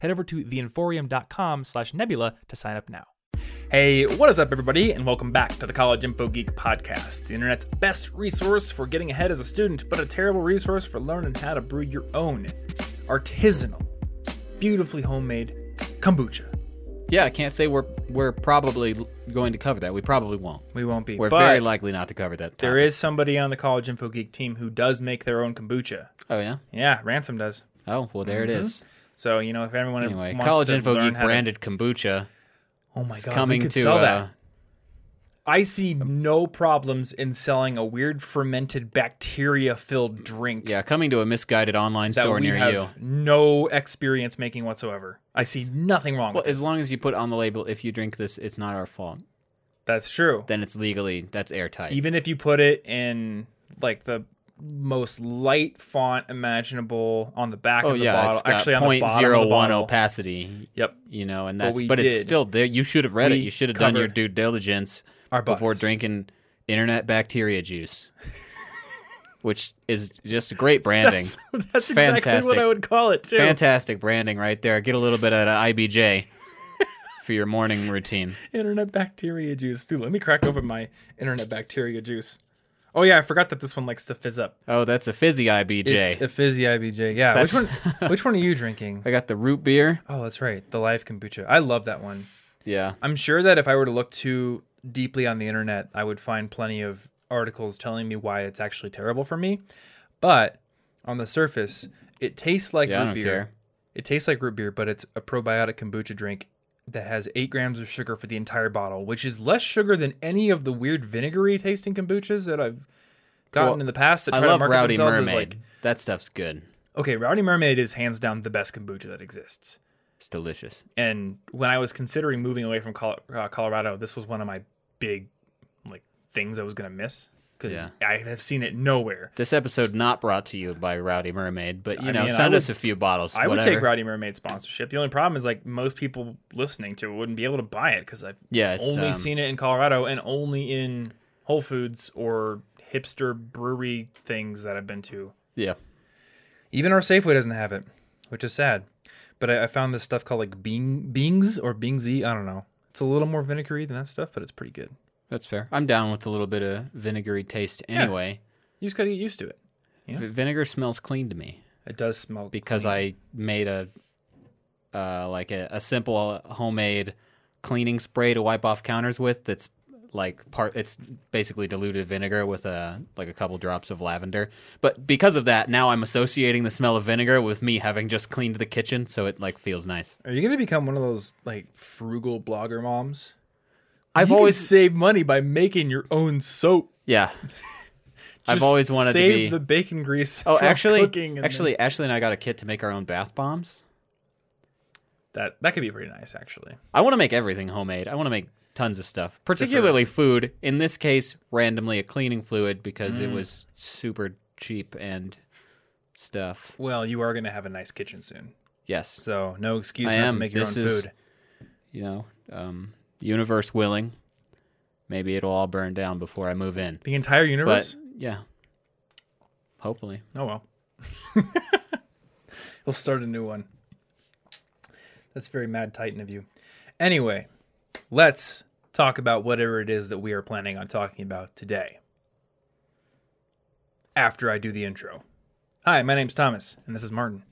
Head over to TheInforium.com/Nebula to sign up now. Hey, what is up, everybody, and welcome back to the College Info Geek podcast, the internet's best resource for getting ahead as a student, but a terrible resource for learning how to brew your own artisanal, beautifully homemade kombucha. Yeah, I can't say we're probably going to cover that. We probably won't. We won't be. We're very likely not to cover that topic. There is somebody on the College Info Geek team who does make their own kombucha. Oh, yeah? Yeah, Ransom does. Oh, well, there it is. So, you know, if anyone wants College Info Geek branded kombucha. Oh my God, coming we could to sell that. I see no problems in selling a weird fermented bacteria-filled drink. Yeah, coming to a misguided online store near you. That we have no experience making whatsoever. I see nothing wrong with this. Well, as long as you put on the label, if you drink this, it's not our fault. That's true. Then it's that's airtight. Even if you put it in, like, the most light font imaginable on the back of the bottle. Actually, on the bottom of the bottle. 0.01 opacity. Yep. You know, and that's, but it's still there. You should have read it. You should have done your due diligence before drinking internet bacteria juice, which is just great branding. That's exactly what I would call it, too. Fantastic branding right there. Get a little bit of IBJ for your morning routine. Internet bacteria juice. Dude, let me crack open my internet bacteria juice. Oh, yeah, I forgot that this one likes to fizz up. Oh, that's a fizzy IBJ. It's a fizzy IBJ, yeah. Which one are you drinking? I got the root beer. Oh, that's right, the live kombucha. I love that one. Yeah. I'm sure that if I were to look too deeply on the internet, I would find plenty of articles telling me why it's actually terrible for me. But on the surface, it tastes like root beer. Care. It tastes like root beer, but it's a probiotic kombucha drink that has 8 grams of sugar for the entire bottle, which is less sugar than any of the weird vinegary tasting kombuchas that I've gotten in the past. That I love Rowdy Mermaid. That stuff's good. Okay, Rowdy Mermaid is hands down the best kombucha that exists. It's delicious. And when I was considering moving away from Colorado, this was one of my big things I was going to miss. Because I have seen it nowhere. This episode not brought to you by Rowdy Mermaid, but send us a few bottles. I would take Rowdy Mermaid sponsorship. The only problem is most people listening to it wouldn't be able to buy it because I've only seen it in Colorado and only in Whole Foods or hipster brewery things that I've been to. Yeah, even our Safeway doesn't have it, which is sad. But I found this stuff called Bings or Bingsy. I don't know. It's a little more vinegary than that stuff, but it's pretty good. That's fair. I'm down with a little bit of vinegary taste anyway. Yeah. You just got to get used to it. You know? Vinegar smells clean to me. It does smell clean. I made a simple homemade cleaning spray to wipe off counters with that's it's basically diluted vinegar with a couple drops of lavender. But because of that, now I'm associating the smell of vinegar with me having just cleaned the kitchen, so it feels nice. Are you going to become one of those frugal blogger moms? I've always saved money by making your own soap. Yeah. I've always wanted to save the bacon grease. Oh, actually, Ashley and I got a kit to make our own bath bombs. That could be pretty nice, actually. I want to make everything homemade. I want to make tons of stuff, particularly food. In this case, randomly a cleaning fluid because it was super cheap and stuff. Well, you are going to have a nice kitchen soon. Yes. So no excuse not to make your own food. Universe willing, maybe it'll all burn down before I move in. The entire universe? But, yeah. Hopefully. Oh, well. We'll start a new one. That's very Mad Titan of you. Anyway, let's talk about whatever it is that we are planning on talking about today. After I do the intro. Hi, my name's Thomas, and this is Martin.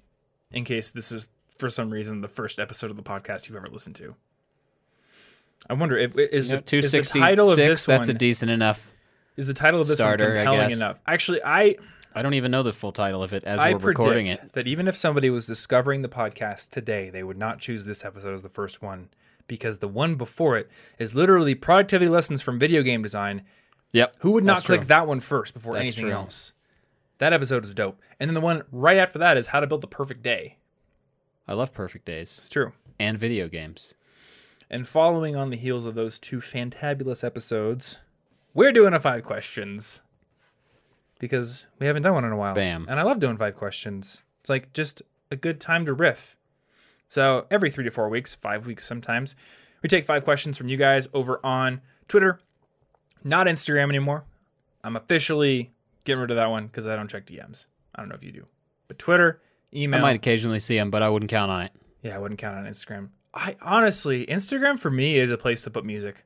In case this is, for some reason, the first episode of the podcast you've ever listened to. I wonder is the title of this one. That's a decent enough. Is the title of this one compelling enough? Actually, I don't even know the full title of it as we're recording it. I predict that even if somebody was discovering the podcast today, they would not choose this episode as the first one because the one before it is literally productivity lessons from video game design. Yep. Who would not click that one first before anything else? That episode is dope. And then the one right after that is how to build the perfect day. I love perfect days. It's true. And video games. And following on the heels of those two fantabulous episodes, we're doing a 5 questions. Because we haven't done one in a while. Bam. And I love doing 5 questions. It's like just a good time to riff. So every 3 to 4 weeks, 5 weeks sometimes, we take 5 questions from you guys over on Twitter. Not Instagram anymore. I'm officially getting rid of that one because I don't check DMs. I don't know if you do. But Twitter, email. I might occasionally see them, but I wouldn't count on it. Yeah, I wouldn't count on Instagram. I honestly, Instagram for me is a place to put music.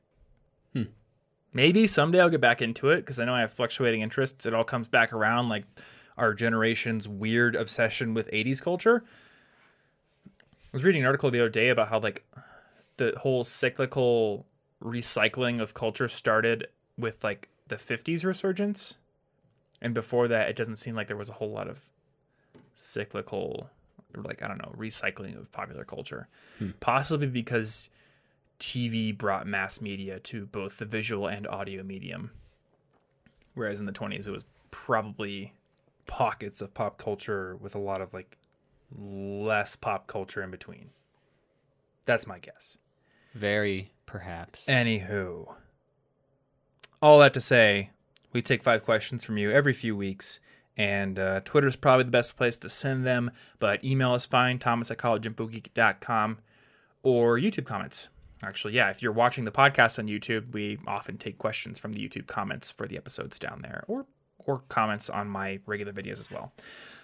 Maybe someday I'll get back into it because I know I have fluctuating interests. It all comes back around, like our generation's weird obsession with 80s culture. I was reading an article the other day about how like the whole cyclical recycling of culture started with like the 50s resurgence. And before that, it doesn't seem like there was a whole lot of cyclical, like, I don't know, recycling of popular culture. Possibly because TV brought mass media to both the visual and audio medium. Whereas in the 20s, it was probably pockets of pop culture with a lot of like less pop culture in between. That's my guess. Very perhaps. Anywho, all that to say, we take 5 questions from you every few weeks, and Twitter's probably the best place to send them, but email is fine, thomas@collegeinfogeek.com, or YouTube comments. Actually, yeah, if you're watching the podcast on YouTube, we often take questions from the YouTube comments for the episodes down there, or comments on my regular videos as well.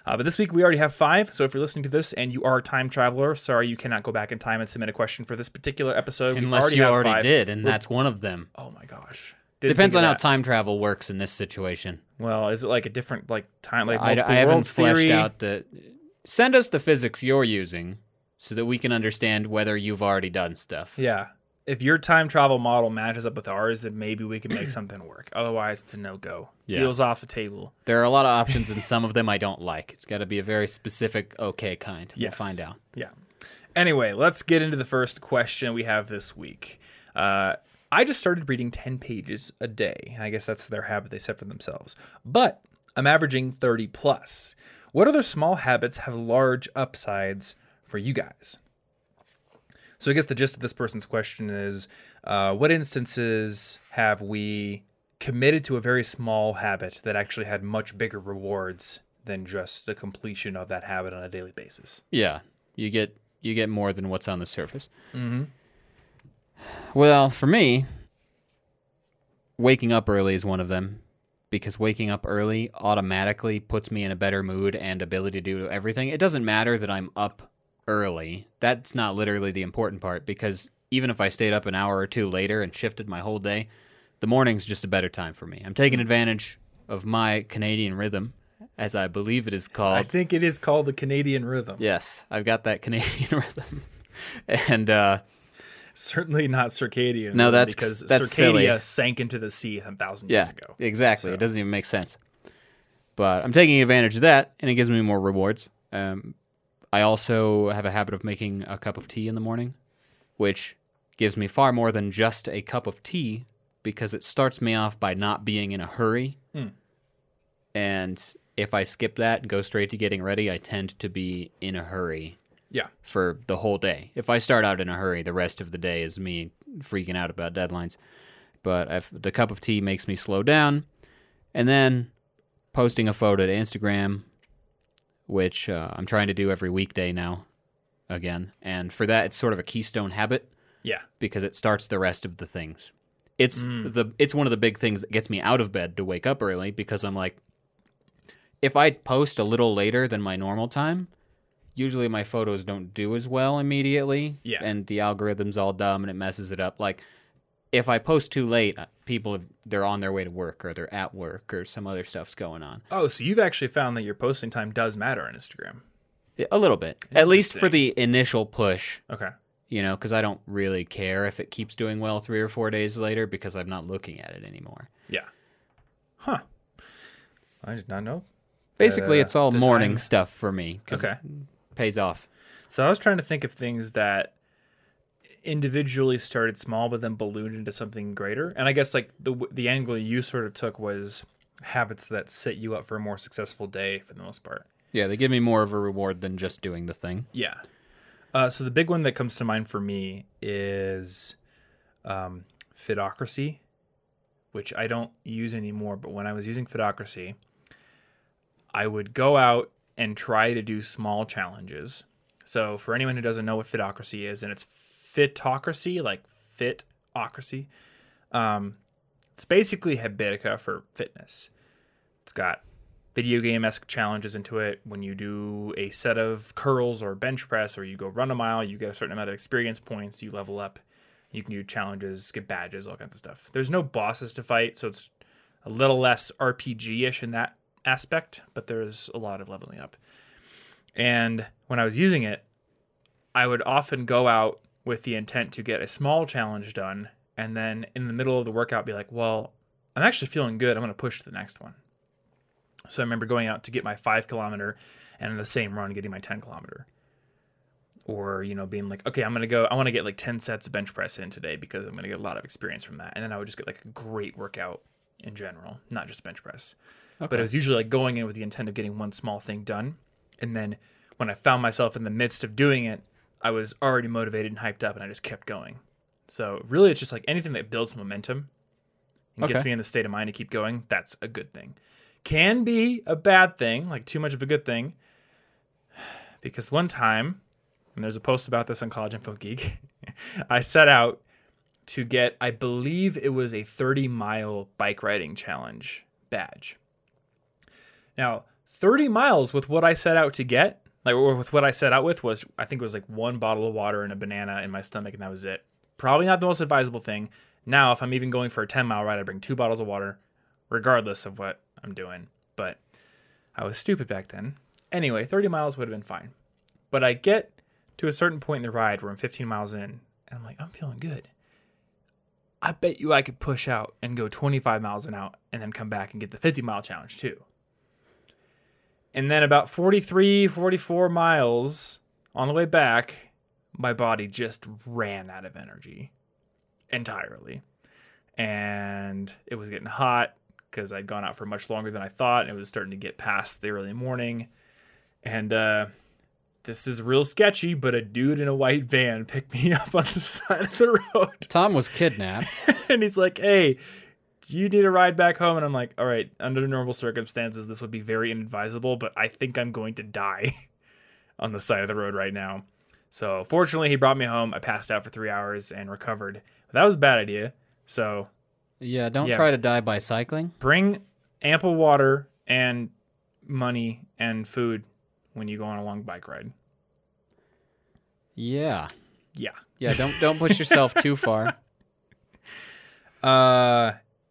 But this week we already have 5, so if you're listening to this and you are a time traveler, sorry you cannot go back in time and submit a question for this particular episode. Unless you already did, and that's one of them. Oh my gosh. Depends on how time travel works in this situation. Well, is it like a different like time, like multiple I haven't fleshed out the... Send us the physics you're using, so that we can understand whether you've already done stuff. Yeah. If your time travel model matches up with ours, then maybe we can make something work. Otherwise, it's a no-go. Yeah. Deal's off the table. There are a lot of options, and some of them I don't like. It's got to be a very specific okay kind. Yes. We'll find out. Yeah. Anyway, let's get into the first question we have this week. I just started reading 10 pages a day. I guess that's their habit they set for themselves. But I'm averaging 30 plus. What other small habits have large upsides for you guys? So I guess the gist of this person's question is, what instances have we committed to a very small habit that actually had much bigger rewards than just the completion of that habit on a daily basis? Yeah, you get more than what's on the surface. Mm-hmm. Well, for me, waking up early is one of them, because waking up early automatically puts me in a better mood and ability to do everything. It doesn't matter that I'm up early. That's not literally the important part, because even if I stayed up an hour or two later and shifted my whole day, the morning's just a better time for me. I'm taking advantage of my Canadian rhythm, as I believe it is called. I think it is called the Canadian rhythm. Yes, I've got that Canadian rhythm. And certainly not circadian. No, that's silly. Circadia sank into the sea 1,000 years ago. Exactly. So. It doesn't even make sense. But I'm taking advantage of that, and it gives me more rewards. I also have a habit of making a cup of tea in the morning, which gives me far more than just a cup of tea, because it starts me off by not being in a hurry. And if I skip that and go straight to getting ready, I tend to be in a hurry for the whole day. If I start out in a hurry, the rest of the day is me freaking out about deadlines. But the cup of tea makes me slow down. And then posting a photo to Instagram, which I'm trying to do every weekday now again. And for that, it's sort of a keystone habit. Yeah. Because it starts the rest of the things. It's one of the big things that gets me out of bed to wake up early, because I'm like, if I post a little later than my normal time, usually my photos don't do as well immediately. Yeah. And the algorithm's all dumb and it messes it up. Like, if I post too late, people, they're on their way to work, or they're at work, or some other stuff's going on. Oh, so you've actually found that your posting time does matter on Instagram. A little bit. At least for the initial push. Okay. You know, because I don't really care if it keeps doing well 3 or 4 days later, because I'm not looking at it anymore. Yeah. Huh. I did not know. Basically, it's all morning stuff for me. Okay. It pays off. So I was trying to think of things that individually started small but then ballooned into something greater, and I guess like the angle you sort of took was habits that set you up for a more successful day for the most part. Yeah, they give me more of a reward than just doing the thing. Yeah. So the big one that comes to mind for me is Fitocracy, which I don't use anymore. But when I was using Fitocracy, I would go out and try to do small challenges. So for anyone who doesn't know what Fitocracy is, and it's Fitocracy, like Fitocracy, it's basically Habitica for fitness. It's got video game-esque challenges into it. When you do a set of curls or bench press, or you go run a mile, you get a certain amount of experience points, you level up, you can do challenges, get badges, all kinds of stuff. There's no bosses to fight, so it's a little less RPG-ish in that aspect, but there's a lot of leveling up. And when I was using it, I would often go out with the intent to get a small challenge done, and then in the middle of the workout be like, well, I'm actually feeling good, I'm going to push to the next one. So I remember going out to get my 5 kilometer and in the same run getting my 10 kilometer. Or, you know, being like, okay, I'm going to go, I want to get like 10 sets of bench press in today because I'm going to get a lot of experience from that. And then I would just get like a great workout in general, not just bench press. Okay. But it was usually like going in with the intent of getting one small thing done. And then when I found myself in the midst of doing it, I was already motivated and hyped up and I just kept going. So really it's just like anything that builds momentum and gets me in the state of mind to keep going. That's a good thing. Can be a bad thing, like too much of a good thing. Because one time, and there's a post about this on College Info Geek, I set out to get, I believe it was a 30-mile bike riding challenge badge. Now, 30 miles with what I set out to get, like with what I set out with was, I think it was like one bottle of water and a banana in my stomach, and that was it. Probably not the most advisable thing. Now, if I'm even going for a 10-mile ride, I bring 2 bottles of water, regardless of what I'm doing. But I was stupid back then. Anyway, 30 miles would have been fine. But I get to a certain point in the ride where I'm 15 miles in, and I'm like, I'm feeling good. I bet you I could push out and go 25 miles an hour and then come back and get the 50-mile challenge too. And then about 43, 44 miles on the way back, my body just ran out of energy entirely. And it was getting hot because I'd gone out for much longer than I thought. And it was starting to get past the early morning. And this is real sketchy, but a dude in a white van picked me up on the side of the road. Tom was kidnapped. And he's like, hey, do you need a ride back home? And I'm like, all right, under normal circumstances, this would be very inadvisable, but I think I'm going to die on the side of the road right now. So fortunately, he brought me home. I passed out for 3 hours and recovered. But that was a bad idea. So, yeah, don't try to die by cycling. Bring ample water and money and food when you go on a long bike ride. Yeah. Don't push yourself too far.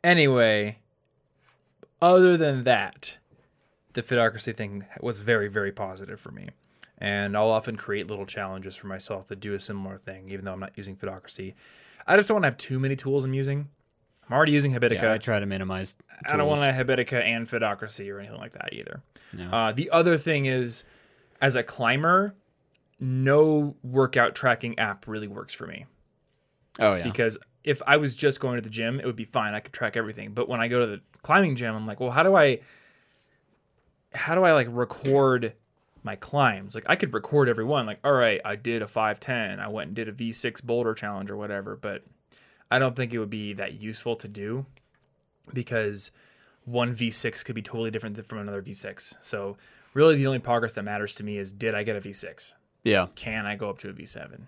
Anyway, other than that, the Fitocracy thing was very, very positive for me. And I'll often create little challenges for myself that do a similar thing, even though I'm not using Fitocracy. I just don't want to have too many tools I'm using. I'm already using Habitica. Yeah, I try to minimize tools. I don't want to have Habitica and Fitocracy or anything like that either. No. The other thing is, as a climber, no workout tracking app really works for me. Oh, yeah. Because if I was just going to the gym, it would be fine. I could track everything. But when I go to the climbing gym, I'm like, well, how do I like record my climbs? Like I could record every one, like, all right, I did a 510, I went and did a V6 boulder challenge or whatever, but I don't think it would be that useful to do because one V6 could be totally different from another V6. So really the only progress that matters to me is, did I get a V6? Yeah. Can I go up to a V7?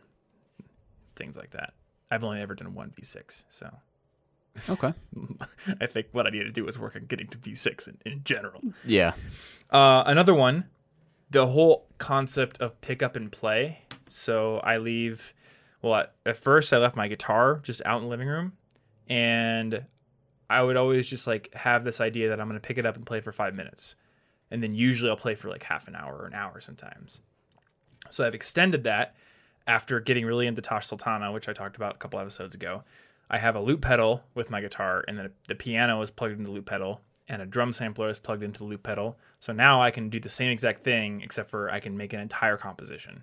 Things like that. I've only ever done one V6, so. Okay. I think what I need to do is work on getting to V6 in general. Yeah. Another one, the whole concept of pick up and play. So I leave, at first I left my guitar just out in the living room, and I would always just like have this idea that I'm going to pick it up and play for 5 minutes. And then usually I'll play for like half an hour or an hour sometimes. So I've extended that after getting really into Tosh Sultana, which I talked about a couple episodes ago. I have a loop pedal with my guitar, and then the piano is plugged into the loop pedal, and a drum sampler is plugged into the loop pedal. So now I can do the same exact thing, except for I can make an entire composition.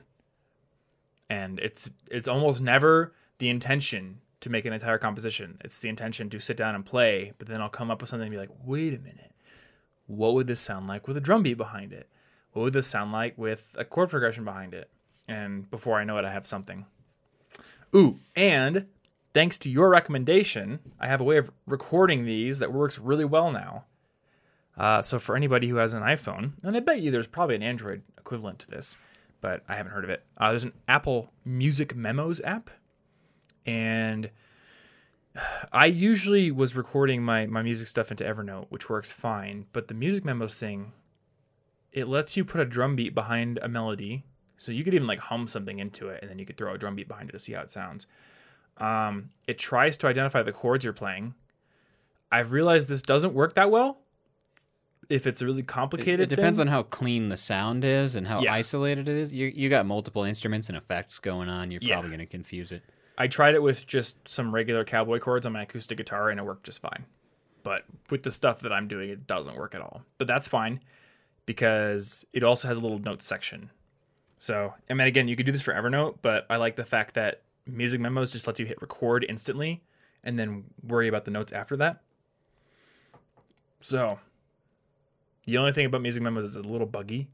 And it's almost never the intention to make an entire composition. It's the intention to sit down and play, but then I'll come up with something and be like, wait a minute, what would this sound like with a drum beat behind it? What would this sound like with a chord progression behind it? And before I know it, I have something. Ooh, and thanks to your recommendation, I have a way of recording these that works really well now. So for anybody who has an iPhone, and I bet you there's probably an Android equivalent to this, but I haven't heard of it. There's an Apple Music Memos app, and I usually was recording my music stuff into Evernote, which works fine, but the Music Memos thing, it lets you put a drum beat behind a melody, so you could even like hum something into it, and then you could throw a drum beat behind it to see how it sounds. It tries to identify the chords you're playing. I've realized this doesn't work that well. If it's a really complicated thing. It depends on how clean the sound is and how isolated it is. You got multiple instruments and effects going on. You're probably going to confuse it. I tried it with just some regular cowboy chords on my acoustic guitar, and it worked just fine. But with the stuff that I'm doing, it doesn't work at all. But that's fine because it also has a little notes section. So, I mean, again, you could do this for Evernote, but I like the fact that Music Memos just lets you hit record instantly and then worry about the notes after that. So, the only thing about Music Memos is it's a little buggy.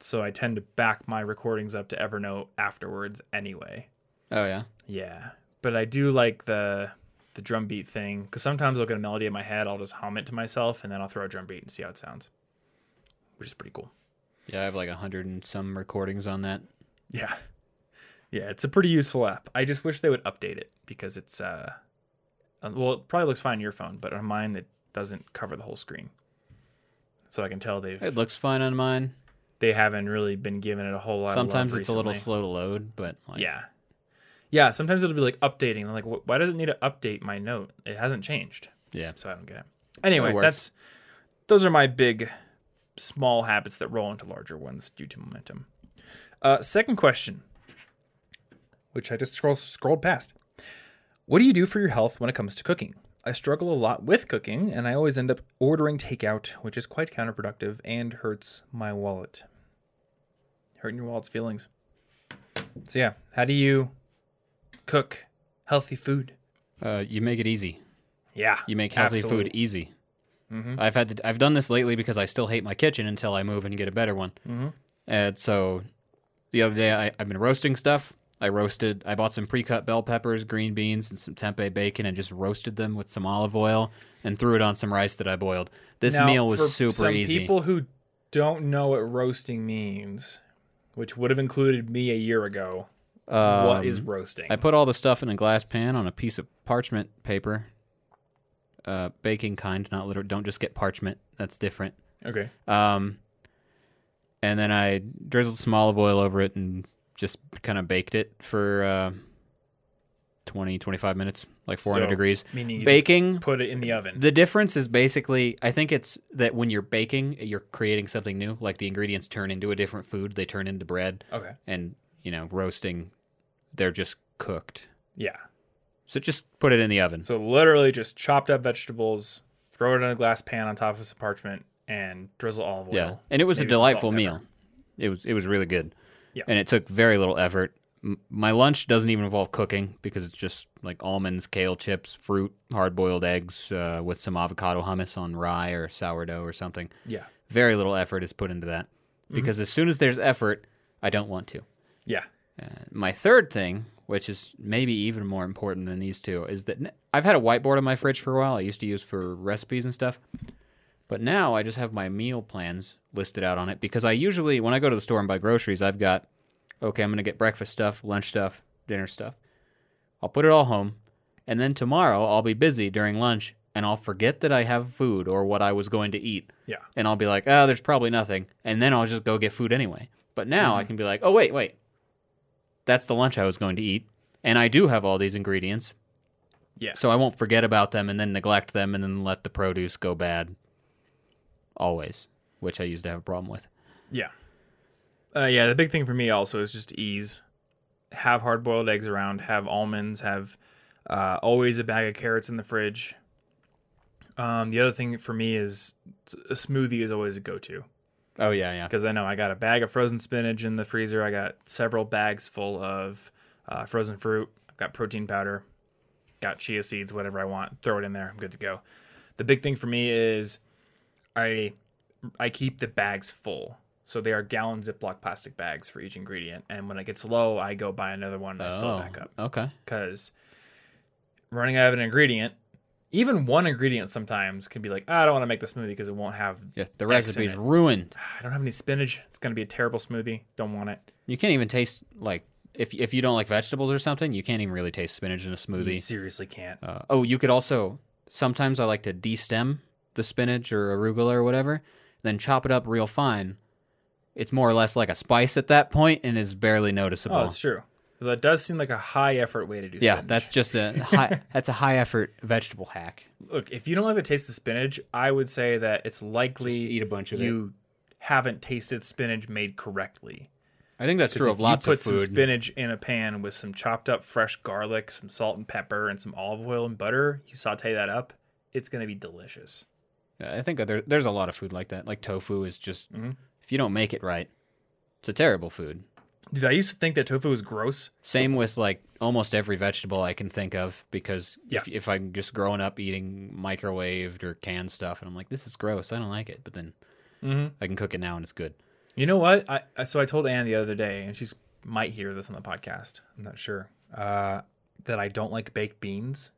So I tend to back my recordings up to Evernote afterwards anyway. Oh, yeah? Yeah. But I do like the drum beat thing, because sometimes I'll get a melody in my head, I'll just hum it to myself, and then I'll throw a drum beat and see how it sounds, which is pretty cool. Yeah, I have like 100 and some recordings on that. Yeah. Yeah, it's a pretty useful app. I just wish they would update it, because it's, well, it probably looks fine on your phone, but on mine, it doesn't cover the whole screen. So I can tell they've... It looks fine on mine. They haven't really been giving it a whole lot of love recently. A little slow to load, but... Like... Yeah. Yeah, sometimes it'll be like updating. I'm like, why does it need to update my note? It hasn't changed. Yeah. So I don't get it. Anyway, those are my big, small habits that roll into larger ones due to momentum. Second question, which I just scrolled past. What do you do for your health when it comes to cooking? I struggle a lot with cooking, and I always end up ordering takeout, which is quite counterproductive and hurts my wallet. Hurting your wallet's feelings. So yeah, how do you cook healthy food? You make it easy. Yeah, you make healthy food easy. Mm-hmm. I've done this lately because I still hate my kitchen until I move and get a better one. Mm-hmm. And so the other day I've been roasting stuff. I bought some pre-cut bell peppers, green beans, and some tempeh bacon, and just roasted them with some olive oil and threw it on some rice that I boiled. This meal was super easy. For people who don't know what roasting means, which would have included me a year ago, what is roasting? I put all the stuff in a glass pan on a piece of parchment paper. Baking kind, not literal. Don't just get parchment. That's different. Okay. And then I drizzled some olive oil over it and just kind of baked it for 20, 25 minutes, like 400 degrees. Meaning you baking, just put it in the oven. The difference is basically, I think it's that when you're baking, you're creating something new. Like the ingredients turn into a different food. They turn into bread. Okay. And, roasting, they're just cooked. Yeah. So just put it in the oven. So literally just chopped up vegetables, throw it in a glass pan on top of some parchment, and drizzle olive oil. Yeah, and it was a delightful meal. It was really good. Yeah. And it took very little effort. My lunch doesn't even involve cooking because it's just like almonds, kale chips, fruit, hard-boiled eggs with some avocado hummus on rye or sourdough or something. Yeah. Very little effort is put into that because as soon as there's effort, I don't want to. Yeah. My third thing, which is maybe even more important than these two, is that I've had a whiteboard in my fridge for a while. I used to use for recipes and stuff. But now I just have my meal plans listed out on it because I usually, when I go to the store and buy groceries, I've got, okay, I'm going to get breakfast stuff, lunch stuff, dinner stuff. I'll put it all home. And then tomorrow I'll be busy during lunch and I'll forget that I have food or what I was going to eat. Yeah. And I'll be like, oh, there's probably nothing. And then I'll just go get food anyway. But now I can be like, oh, wait. That's the lunch I was going to eat. And I do have all these ingredients. Yeah. So I won't forget about them and then neglect them and then let the produce go bad. Always, which I used to have a problem with. Yeah. The big thing for me also is just ease. Have hard-boiled eggs around, have almonds, have always a bag of carrots in the fridge. The other thing for me is a smoothie is always a go-to. Oh, yeah. Because I know I got a bag of frozen spinach in the freezer. I got several bags full of frozen fruit. I've got protein powder, got chia seeds, whatever I want. Throw it in there. I'm good to go. The big thing for me is I keep the bags full. So they are gallon Ziploc plastic bags for each ingredient. And when it gets low, I go buy another one and I fill it back up. Okay. Because running out of an ingredient, even one ingredient sometimes can be like, oh, I don't want to make the smoothie because it won't have the recipe's ruined. I don't have any spinach. It's going to be a terrible smoothie. Don't want it. You can't even taste, like, if you don't like vegetables or something, you can't even really taste spinach in a smoothie. You seriously can't. You could also, sometimes I like to de-stem the spinach or arugula or whatever, then chop it up real fine. It's more or less like a spice at that point and is barely noticeable. Oh, that's true. That does seem like a high-effort way to do spinach. Yeah, that's just a high-effort vegetable hack. Look, if you don't like the taste of spinach, I would say that it's likely eat a bunch of you haven't tasted spinach made correctly. I think that's true of lots of food. You put some spinach in a pan with some chopped up fresh garlic, some salt and pepper, and some olive oil and butter. You saute that up. It's going to be delicious. Yeah, I think there's a lot of food like that. Like tofu is just, if you don't make it right, it's a terrible food. Dude, I used to think that tofu was gross. Same with, like, almost every vegetable I can think of, because if I'm just growing up eating microwaved or canned stuff, and I'm like, this is gross, I don't like it, but then I can cook it now and it's good. You know what? So I told Anne the other day, and she might hear this on the podcast, I'm not sure, that I don't like baked beans.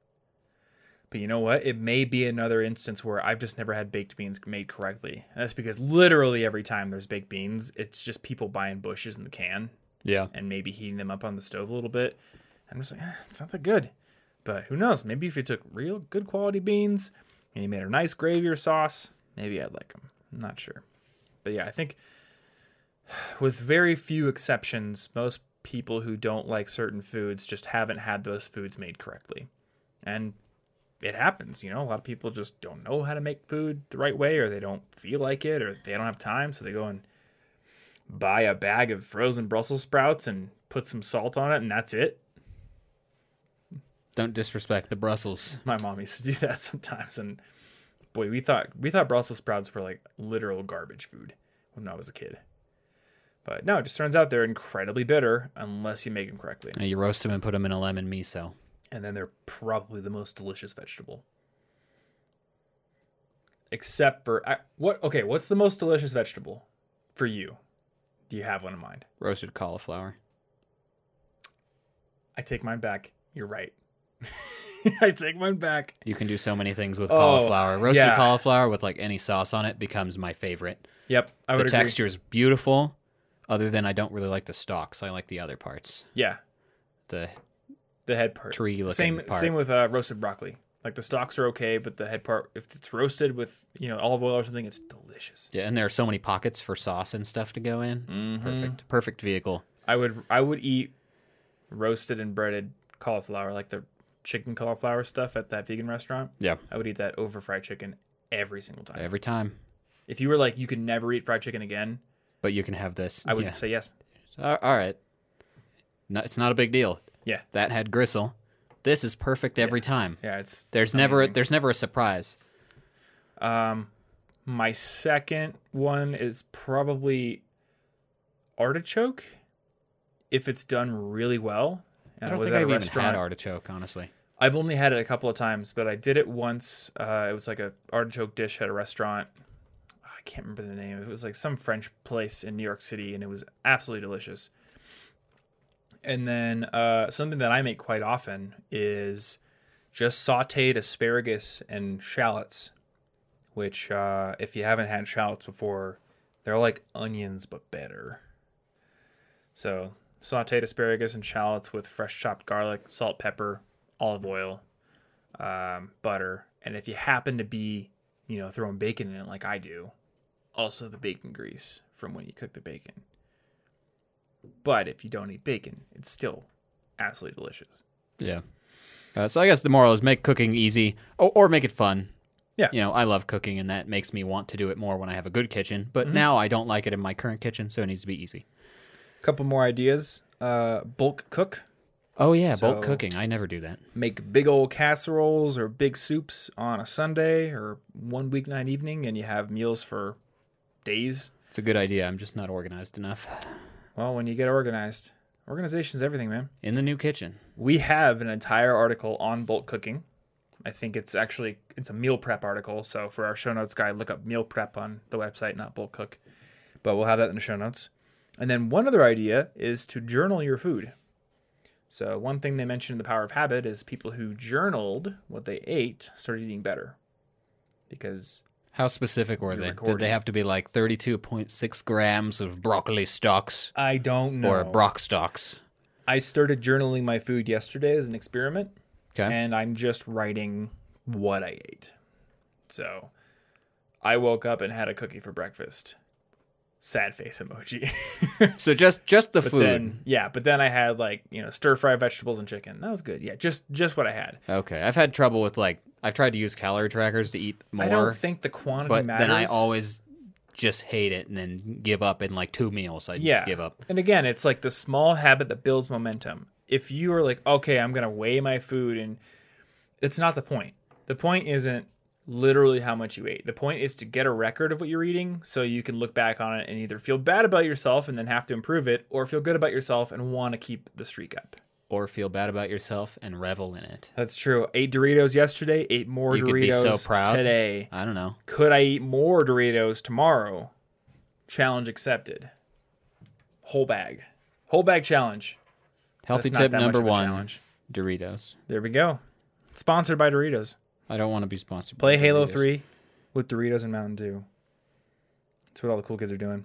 But you know what? It may be another instance where I've just never had baked beans made correctly. And that's because literally every time there's baked beans, it's just people buying bushes in the can. Yeah. And maybe heating them up on the stove a little bit. I'm just like, it's not that good. But who knows? Maybe if you took real good quality beans and you made a nice gravy or sauce, maybe I'd like them. I'm not sure. But yeah, I think with very few exceptions, most people who don't like certain foods just haven't had those foods made correctly. And it happens, you know, a lot of people just don't know how to make food the right way, or they don't feel like it, or they don't have time. So they go and buy a bag of frozen Brussels sprouts and put some salt on it, and that's it. Don't disrespect the Brussels. My mom used to do that sometimes. And boy, we thought Brussels sprouts were like literal garbage food when I was a kid. But no, it just turns out they're incredibly bitter unless you make them correctly. And you roast them and put them in a lemon miso. And then they're probably the most delicious vegetable. Except for, what's the most delicious vegetable for you? Do you have one in mind? Roasted cauliflower. I take mine back. You're right. I take mine back. You can do so many things with cauliflower. Roasted cauliflower with like any sauce on it becomes my favorite. Yep, I would agree. The texture is beautiful, other than I don't really like the stalks. I like the other parts. Yeah. The head part. Tree-looking part. Same with roasted broccoli. Like, the stalks are okay, but the head part, if it's roasted with, you know, olive oil or something, it's delicious. Yeah, and there are so many pockets for sauce and stuff to go in. Mm-hmm. Perfect vehicle. I would eat roasted and breaded cauliflower, like the chicken cauliflower stuff at that vegan restaurant. Yeah. I would eat that over fried chicken every single time. Every time. If you were like, you can never eat fried chicken again. But you can have this. I would say yes. All right. No, it's not a big deal. Yeah, that had gristle. This is perfect every time. Yeah, there's never a surprise. My second one is probably artichoke, if it's done really well. And I don't think I've even had artichoke, honestly. I've only had it a couple of times, but I did it once. It was like a artichoke dish at a restaurant. Oh, I can't remember the name. It was like some French place in New York City, and it was absolutely delicious. And then something that I make quite often is just sautéed asparagus and shallots, which if you haven't had shallots before, they're like onions but better. So sautéed asparagus and shallots with fresh chopped garlic, salt, pepper, olive oil, butter. And if you happen to be, you know, throwing bacon in it like I do, also the bacon grease from when you cook the bacon. But if you don't eat bacon, it's still absolutely delicious. Yeah. So I guess the moral is make cooking easy or make it fun. Yeah. You know, I love cooking, and that makes me want to do it more when I have a good kitchen. But now I don't like it in my current kitchen, so it needs to be easy. A couple more ideas. Bulk cook. Oh, yeah, so bulk cooking. I never do that. Make big old casseroles or big soups on a Sunday or one weeknight evening, and you have meals for days. It's a good idea. I'm just not organized enough. Well, when you get organized, organization's everything, man. In the new kitchen. We have an entire article on bulk cooking. I think it's a meal prep article. So for our show notes guy, look up meal prep on the website, not bulk cook. but we'll have that in the show notes. And then one other idea is to journal your food. So one thing they mentioned in The Power of Habit is people who journaled what they ate started eating better. Because how specific were they? Recording. Did they have to be like 32.6 grams of broccoli stalks? I don't know. Or brock stalks. I started journaling my food yesterday as an experiment. Okay. And I'm just writing what I ate. So I woke up and had a cookie for breakfast. Sad face emoji. So just the food. Then, yeah, but then I had stir fry vegetables and chicken. That was good. Yeah, just what I had. Okay, I've had trouble with I've tried to use calorie trackers to eat more. I don't think the quantity matters. But then I always just hate it and then give up in 2 meals. I just give up. And again, it's the small habit that builds momentum. If you are okay, I'm gonna weigh my food, and it's not the point. The point isn't literally how much you ate. The point is to get a record of what you're eating so you can look back on it and either feel bad about yourself and then have to improve it, or feel good about yourself and want to keep the streak up. Or feel bad about yourself and revel in it. That's true. Ate Doritos yesterday, ate more Doritos today. You could be so proud. I don't know. Could I eat more Doritos tomorrow? Challenge accepted. Whole bag challenge. Healthy tip number 1, Doritos. There we go. Sponsored by Doritos. I don't want to be sponsored. Play Halo 3 with Doritos and Mountain Dew. That's what all the cool kids are doing.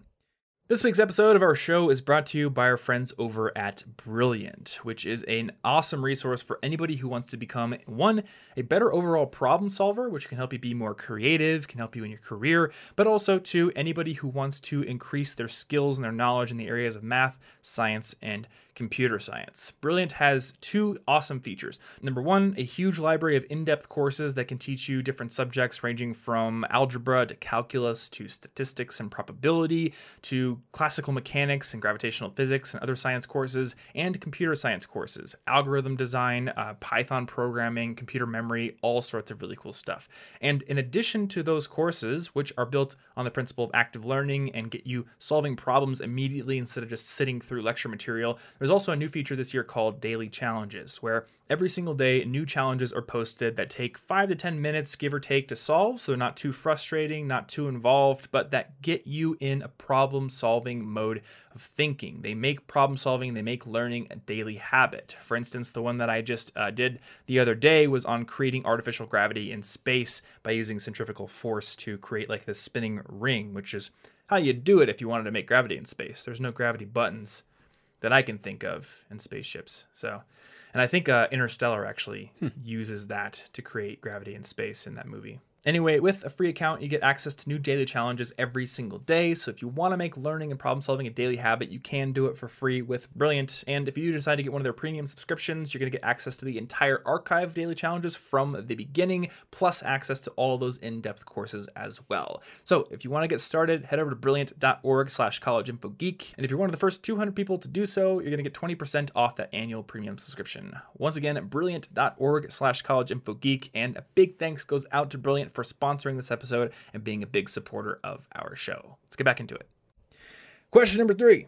This week's episode of our show is brought to you by our friends over at Brilliant, which is an awesome resource for anybody who wants to become, one, a better overall problem solver, which can help you be more creative, can help you in your career, but also, two, anybody who wants to increase their skills and their knowledge in the areas of math, science, and computer science. Brilliant has 2 awesome features. Number 1, a huge library of in-depth courses that can teach you different subjects ranging from algebra to calculus to statistics and probability to classical mechanics and gravitational physics and other science courses and computer science courses, algorithm design, Python programming, computer memory, all sorts of really cool stuff. And in addition to those courses, which are built on the principle of active learning and get you solving problems immediately instead of just sitting through lecture material, there's also a new feature this year called Daily Challenges, where every single day new challenges are posted that take 5 to 10 minutes, give or take, to solve, so they're not too frustrating, not too involved, but that get you in a problem-solving mode of thinking. They make problem-solving, they make learning a daily habit. For instance, the one that I just did the other day was on creating artificial gravity in space by using centrifugal force to create this spinning ring, which is how you do it if you wanted to make gravity in space. There's no gravity buttons that I can think of in spaceships. So, and I think Interstellar actually uses that to create gravity in space in that movie. Anyway, with a free account, you get access to new daily challenges every single day. So if you want to make learning and problem solving a daily habit, you can do it for free with Brilliant. And if you decide to get one of their premium subscriptions, you're going to get access to the entire archive of daily challenges from the beginning, plus access to all those in-depth courses as well. So if you want to get started, head over to brilliant.org/collegeinfogeek. And if you're one of the first 200 people to do so, you're going to get 20% off that annual premium subscription. Once again, brilliant.org/collegeinfogeek. And a big thanks goes out to Brilliant for sponsoring this episode and being a big supporter of our show. Let's get back into it. Question number 3.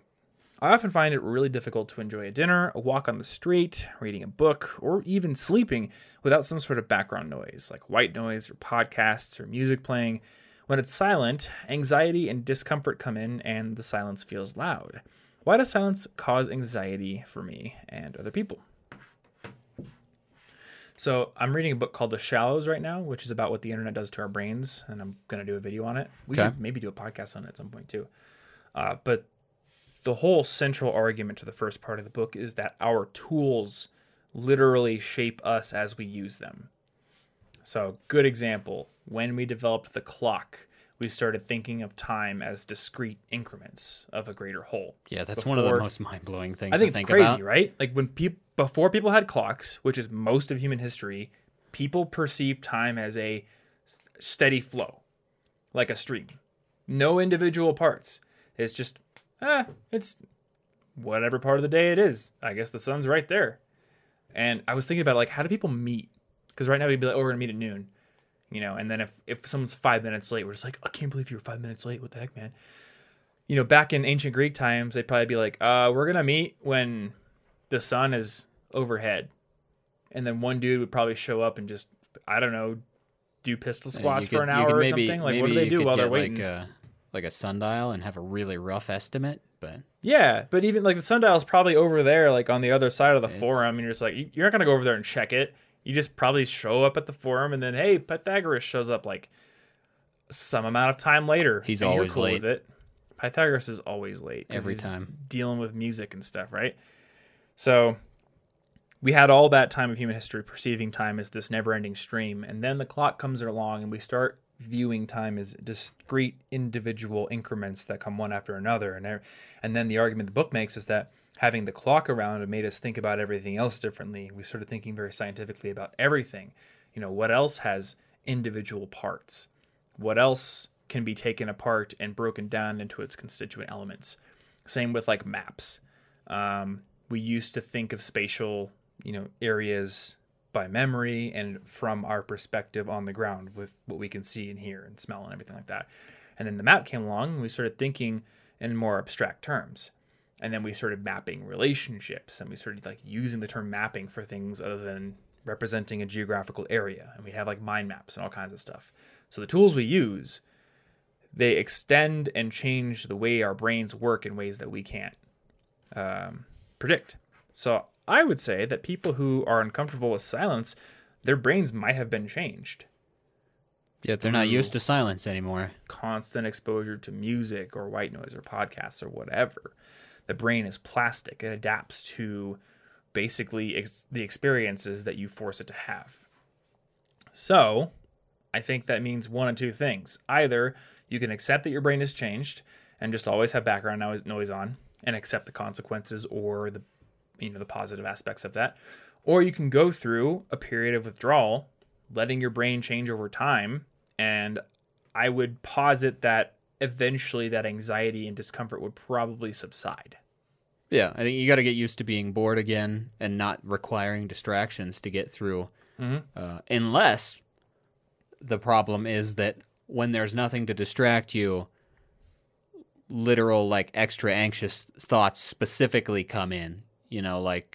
I often find it really difficult to enjoy a dinner, a walk on the street, reading a book, or even sleeping without some sort of background noise, like white noise or podcasts or music playing. When it's silent, anxiety and discomfort come in and the silence feels loud. Why does silence cause anxiety for me and other people? So I'm reading a book called The Shallows right now, which is about what the internet does to our brains, and I'm going to do a video on it. We should maybe do a podcast on it at some point too. But the whole central argument to the first part of the book is that our tools literally shape us as we use them. So good example, when we developed the clock, we started thinking of time as discrete increments of a greater whole. Yeah, that's one of the most mind-blowing things I think it's crazy, right? Before people had clocks, which is most of human history, people perceived time as a steady flow, like a stream. No individual parts. It's just, it's whatever part of the day it is. I guess the sun's right there. And I was thinking about how do people meet? Because right now we'd be we're going to meet at noon. And then if someone's 5 minutes late, we're just I can't believe you were 5 minutes late. What the heck, man? Back in ancient Greek times, they'd probably be we're going to meet when the sun is overhead. And then one dude would probably show up and just, I don't know, do pistol squats for an hour or something. What do they do while they're waiting? like a sundial and have a really rough estimate, but yeah, but even like the sundial is probably over there, like on the other side of the forum, and you're just like, you're not gonna go over there and check it. You just probably show up at the forum, and then hey, Pythagoras shows up like some amount of time later. He's always cool late with it. Pythagoras is always late every time, dealing with music and stuff, right? So we had all that time of human history perceiving time as this never-ending stream, and then the clock comes along, and we start viewing time as discrete individual increments that come one after another. And then the argument the book makes is that having the clock around made us think about everything else differently. We started thinking very scientifically about everything. You know, what else has individual parts? What else can be taken apart and broken down into its constituent elements? Same with like maps. We used to think of spatial, you know, areas by memory and from our perspective on the ground with what we can see and hear and smell and everything like that. And then the map came along, and we started thinking in more abstract terms. And then we started mapping relationships, and we started like using the term mapping for things other than representing a geographical area. And we have like mind maps and all kinds of stuff. So the tools we use, they extend and change the way our brains work in ways that we can't predict. So I would say that people who are uncomfortable with silence, their brains might have been changed. Yeah, they're not used to silence anymore. Constant exposure to music or white noise or podcasts or whatever. The brain is plastic. It adapts to basically the experiences that you force it to have. So I think that means one of two things. Either you can accept that your brain has changed and just always have background noise on and accept the consequences or the, you know, the positive aspects of that, or you can go through a period of withdrawal, letting your brain change over time. And I would posit that eventually that anxiety and discomfort would probably subside. Yeah, I think you got to get used to being bored again and not requiring distractions to get through, unless the problem is that when there's nothing to distract you, literal like extra anxious thoughts specifically come in. You know, like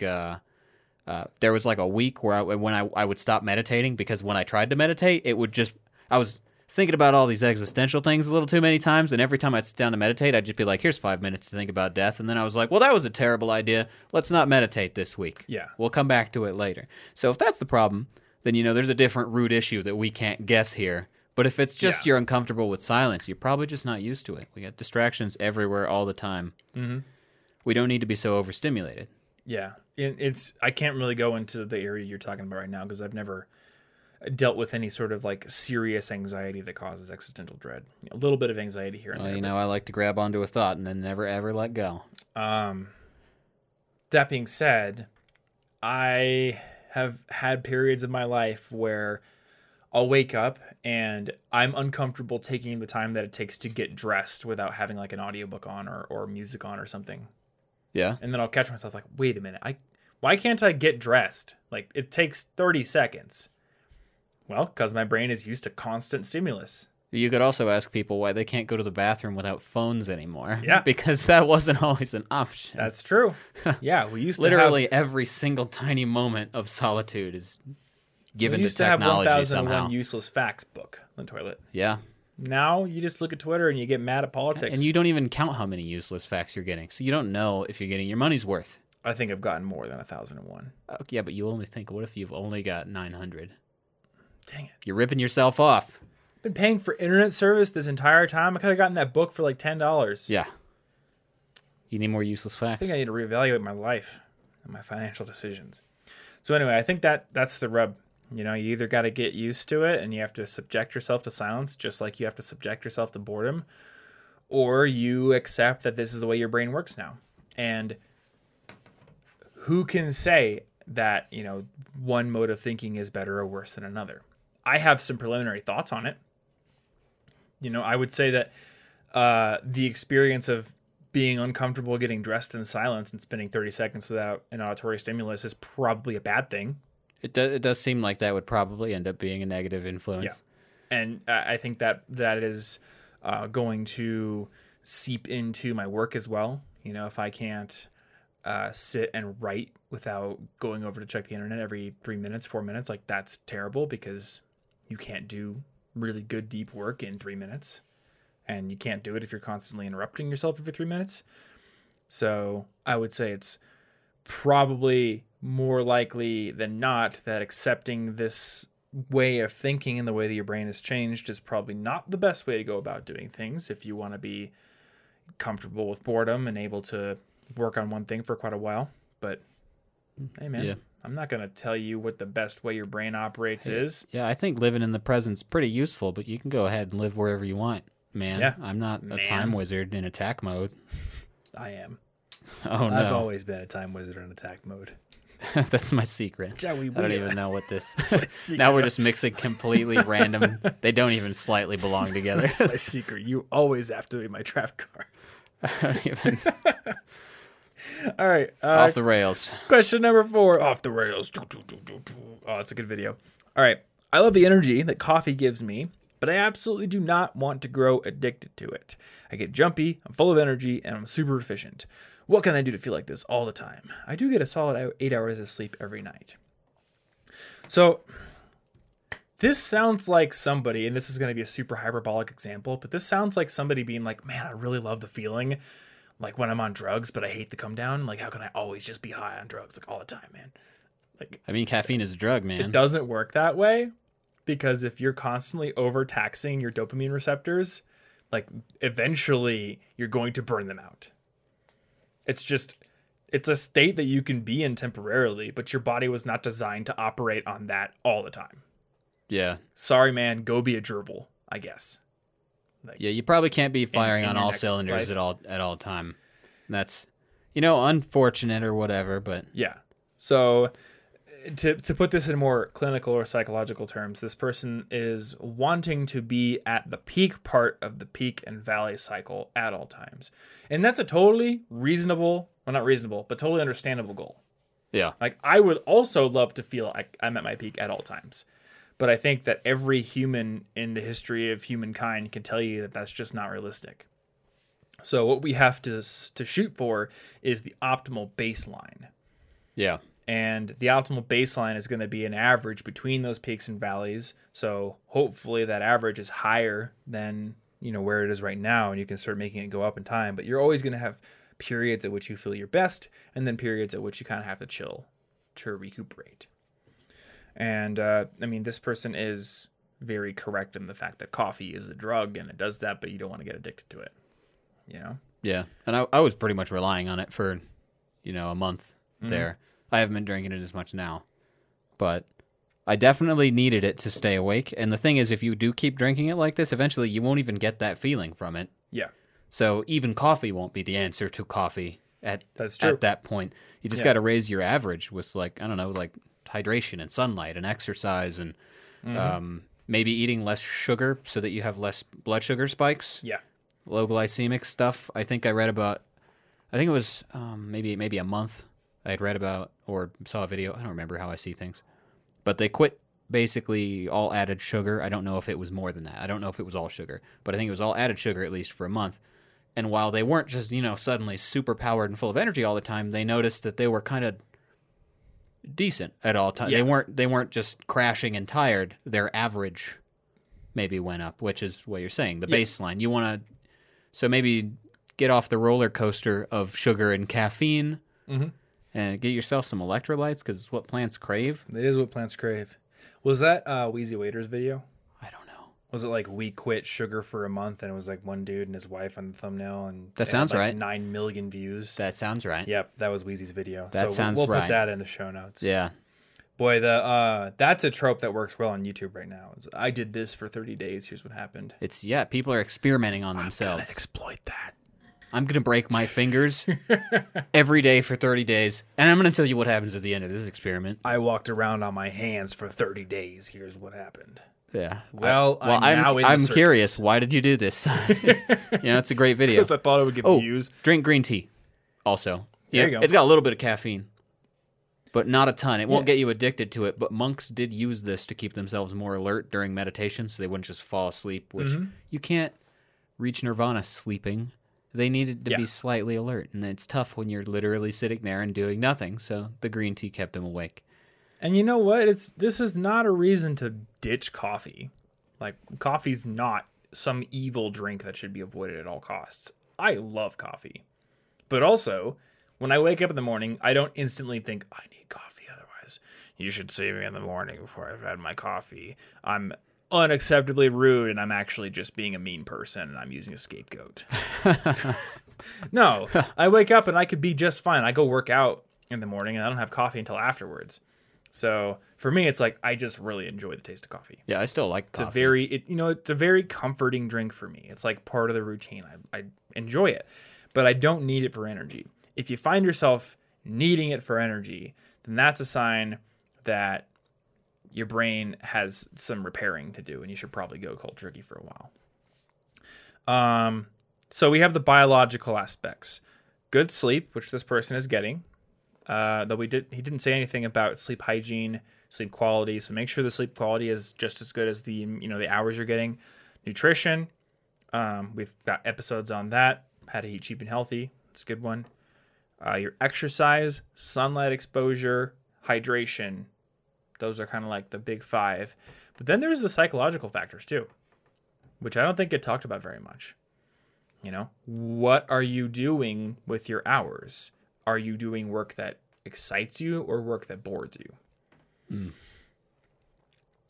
there was like a week where when I would stop meditating, because when I tried to meditate, it would just, I was thinking about all these existential things a little too many times. And every time I'd sit down to meditate, I'd just be like, here's 5 minutes to think about death. And then I was like, well, that was a terrible idea. Let's not meditate this week. Yeah. We'll come back to it later. So if that's the problem, then, you know, there's a different root issue that we can't guess here. But if it's just you're uncomfortable with silence, you're probably just not used to it. We got distractions everywhere all the time. Mm-hmm. We don't need to be so overstimulated. Yeah, it's, I can't really go into the area you're talking about right now because I've never dealt with any sort of like serious anxiety that causes existential dread. A little bit of anxiety here and there. You know, I like to grab onto a thought and then never, ever let go. That being said, I have had periods of my life where I'll wake up and I'm uncomfortable taking the time that it takes to get dressed without having like an audiobook on or music on or something. Yeah. And then I'll catch myself like, wait a minute, why can't I get dressed? Like, it takes 30 seconds. Well, because my brain is used to constant stimulus. You could also ask people why they can't go to the bathroom without phones anymore. Yeah. Because that wasn't always an option. That's true. Yeah, we used to literally every single tiny moment of solitude is given to technology somehow. We used to have 1001 useless facts book on the toilet. Yeah. Now you just look at Twitter and you get mad at politics. And you don't even count how many useless facts you're getting. So you don't know if you're getting your money's worth. I think I've gotten more than 1001. Oh, yeah, but you only think, what if you've only got 900? Dang it. You're ripping yourself off. I've been paying for internet service this entire time. I could have gotten that book for like $10. Yeah. You need more useless facts. I think I need to reevaluate my life and my financial decisions. So anyway, I think that's the rub. You know, you either got to get used to it and you have to subject yourself to silence, just like you have to subject yourself to boredom, or you accept that this is the way your brain works now. And who can say that, you know, one mode of thinking is better or worse than another? I have some preliminary thoughts on it. You know, I would say that the experience of being uncomfortable getting dressed in silence and spending 30 seconds without an auditory stimulus is probably a bad thing. It does seem like that would probably end up being a negative influence. Yeah. And I think that is going to seep into my work as well. You know, if I can't sit and write without going over to check the internet every 3 minutes, 4 minutes, like that's terrible because you can't do really good deep work in 3 minutes. and you can't do it if you're constantly interrupting yourself every 3 minutes. So I would say it's probably more likely than not that accepting this way of thinking and the way that your brain has changed is probably not the best way to go about doing things if you want to be comfortable with boredom and able to work on one thing for quite a while. But hey, man, yeah. I'm not going to tell you what the best way your brain operates is. Yeah, I think living in the present's pretty useful, but you can go ahead and live wherever you want, man. Yeah. I'm not a time wizard in attack mode. I am. Oh, no. I've always been a time wizard in attack mode. That's my secret. I don't even know what this is. Now we're just mixing completely random. They don't even slightly belong together. That's my secret. You always have to be my trap card. I don't even... All right. Off the rails. Question number 4. Off the rails. Oh, that's a good video. All right. I love the energy that coffee gives me, but I absolutely do not want to grow addicted to it. I get jumpy, I'm full of energy, and I'm super efficient. What can I do to feel like this all the time? I do get a solid 8 hours of sleep every night. So this sounds like somebody, and this is going to be a super hyperbolic example, but this sounds like somebody being like, man, I really love the feeling like when I'm on drugs, but I hate the come down. Like, how can I always just be high on drugs like all the time, man? Like, I mean, caffeine is a drug, man. It doesn't work that way, because if you're constantly overtaxing your dopamine receptors, like eventually you're going to burn them out. It's just, it's a state that you can be in temporarily, but your body was not designed to operate on that all the time. Yeah. Sorry, man. Go be a gerbil, I guess. Like, yeah, you probably can't be firing on all cylinders at all time. That's, you know, unfortunate or whatever, but yeah. So to put this in more clinical or psychological terms, this person is wanting to be at the peak part of the peak and valley cycle at all times. And that's a totally reasonable, well, not reasonable, but totally understandable goal. Yeah. Like, I would also love to feel like I'm at my peak at all times. But I think that every human in the history of humankind can tell you that that's just not realistic. So what we have to shoot for is the optimal baseline. Yeah. And the optimal baseline is going to be an average between those peaks and valleys. So hopefully that average is higher than, you know, where it is right now, and you can start making it go up in time. But you're always going to have periods at which you feel your best, and then periods at which you kind of have to chill to recuperate. And, I mean, this person is very correct in the fact that coffee is a drug and it does that, but you don't want to get addicted to it, you know? Yeah. And I was pretty much relying on it for, you know, a month there. I haven't been drinking it as much now, but I definitely needed it to stay awake. And the thing is, if you do keep drinking it like this, eventually you won't even get that feeling from it. Yeah. So even coffee won't be the answer to coffee at that point. You just got to raise your average with, like, I don't know, like hydration and sunlight and exercise and maybe eating less sugar so that you have less blood sugar spikes. Yeah. Low glycemic stuff. I think I read about, I think it was maybe a month I had read about or saw a video. I don't remember how I see things, but they quit basically all added sugar. I don't know if it was more than that. I don't know if it was all sugar, but I think it was all added sugar at least for a month. And while they weren't just, you know, suddenly super powered and full of energy all the time, they noticed that they were kind of decent at all times. Yeah. They weren't just crashing and tired. Their average maybe went up, which is what you're saying, the baseline. You want to, so maybe get off the roller coaster of sugar and caffeine and get yourself some electrolytes, because it's what plants crave. It is what plants crave. Was that Wheezy Waiter's video? I don't know. Was it like, we quit sugar for a month, and it was like one dude and his wife on the thumbnail, and that sounds like right. 9 million views. That sounds right. Yep, that was Wheezy's video. That sounds right. We'll put that in the show notes. Yeah, boy, the that's a trope that works well on YouTube right now. Is, I did this for 30 days. Here's what happened. It's people are experimenting on themselves. I'm gonna exploit that. I'm gonna break my fingers every day for 30 days, and I'm gonna tell you what happens at the end of this experiment. I walked around on my hands for 30 days. Here's what happened. Yeah. Well, I'm curious. Why did you do this? You know, it's a great video. Because I thought it would get views. Drink green tea. Also, there you go. It's got a little bit of caffeine, but not a ton. It won't get you addicted to it. But monks did use this to keep themselves more alert during meditation, so they wouldn't just fall asleep. Which you can't reach nirvana sleeping. They needed to be slightly alert, and it's tough when you're literally sitting there and doing nothing. So the green tea kept them awake. And you know what? This is not a reason to ditch coffee. Like, coffee's not some evil drink that should be avoided at all costs. I love coffee. But also, when I wake up in the morning, I don't instantly think, I need coffee otherwise. You should see me in the morning before I've had my coffee. I'm unacceptably rude, and I'm actually just being a mean person, and I'm using a scapegoat. No, I wake up, and I could be just fine. I go work out in the morning, and I don't have coffee until afterwards. So for me, it's like I just really enjoy the taste of coffee. Yeah, I still like coffee. It's a very comforting drink for me. It's like part of the routine. I enjoy it, but I don't need it for energy. If you find yourself needing it for energy, then that's a sign that your brain has some repairing to do, and you should probably go cold turkey for a while. So we have the biological aspects. Good sleep, which this person is getting. Though he didn't say anything about sleep hygiene, sleep quality. So make sure the sleep quality is just as good as the hours you're getting. Nutrition. We've got episodes on that. How to eat cheap and healthy. It's a good one. Your exercise, sunlight exposure, hydration. Those are kind of like the big five. But then there's the psychological factors too, which I don't think get talked about very much. What are you doing with your hours? Are you doing work that excites you or work that bores you?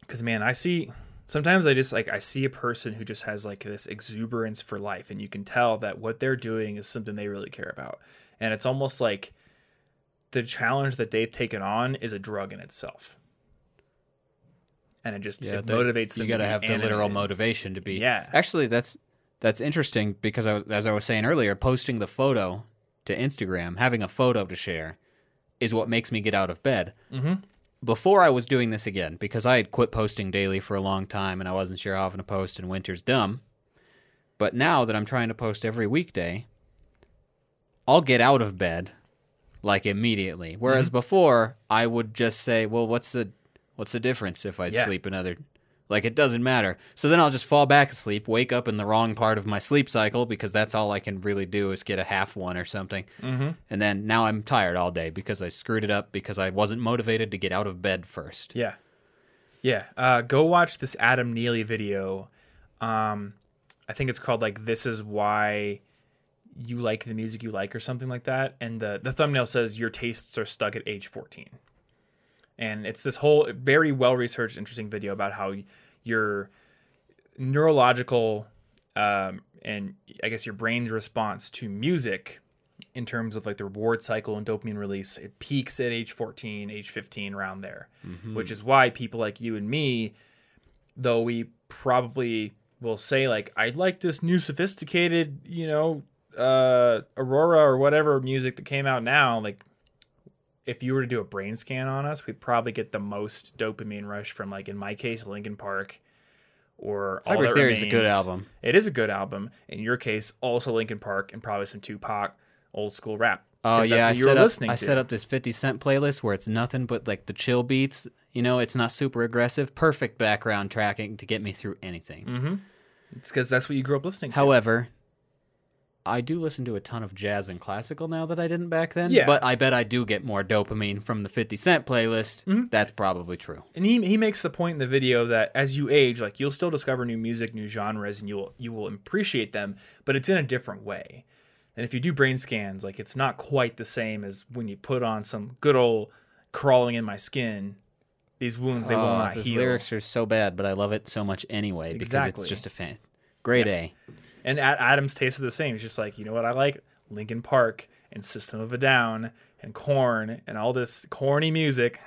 Because, man, I see a person who just has like this exuberance for life, and you can tell that what they're doing is something they really care about. And it's almost like the challenge that they've taken on is a drug in itself. And it motivates them. You got to have the literal motivation to be. Yeah. Actually, that's interesting because as I was saying earlier, posting the photo to Instagram, having a photo to share is what makes me get out of bed. Mm-hmm. Before I was doing this again, because I had quit posting daily for a long time and I wasn't sure how often to post and winter's dumb. But now that I'm trying to post every weekday, I'll get out of bed like immediately. Whereas before I would just say, well, what's the difference if I sleep another, like it doesn't matter. So then I'll just fall back asleep, wake up in the wrong part of my sleep cycle because that's all I can really do is get a half one or something. Mm-hmm. And then now I'm tired all day because I screwed it up because I wasn't motivated to get out of bed first. Yeah. Yeah. Go watch this Adam Neely video. I think it's called like, This Is Why You Like the Music You Like or something like that. And the thumbnail says your tastes are stuck at age 14. And it's this whole very well-researched, interesting video about how your neurological and I guess your brain's response to music in terms of like the reward cycle and dopamine release, it peaks at age 14, age 15, around there, which is why people like you and me, though we probably will say like, I'd like this new sophisticated, Aurora or whatever music that came out now, like, if you were to do a brain scan on us, we'd probably get the most dopamine rush from, like, in my case, Linkin Park or All That Remains. Is a good album. It is a good album. In your case, also Linkin Park and probably some Tupac old school rap. Oh, yeah. I set up this 50 Cent playlist where it's nothing but, like, the chill beats. It's not super aggressive. Perfect background tracking to get me through anything. Mm-hmm. It's because that's what you grew up listening to. However, I do listen to a ton of jazz and classical now that I didn't back then, but I bet I do get more dopamine from the 50 Cent playlist. Mm-hmm. That's probably true. And he makes the point in the video that as you age, like you'll still discover new music, new genres, and you will appreciate them, but it's in a different way. And if you do brain scans, like it's not quite the same as when you put on some good old Crawling in My Skin. These wounds, they will not heal. These lyrics are so bad, but I love it so much anyway because it's just a fan. Great A. And Adam's tastes are the same. He's just like, you know what I like? Linkin Park and System of a Down and Korn and all this corny music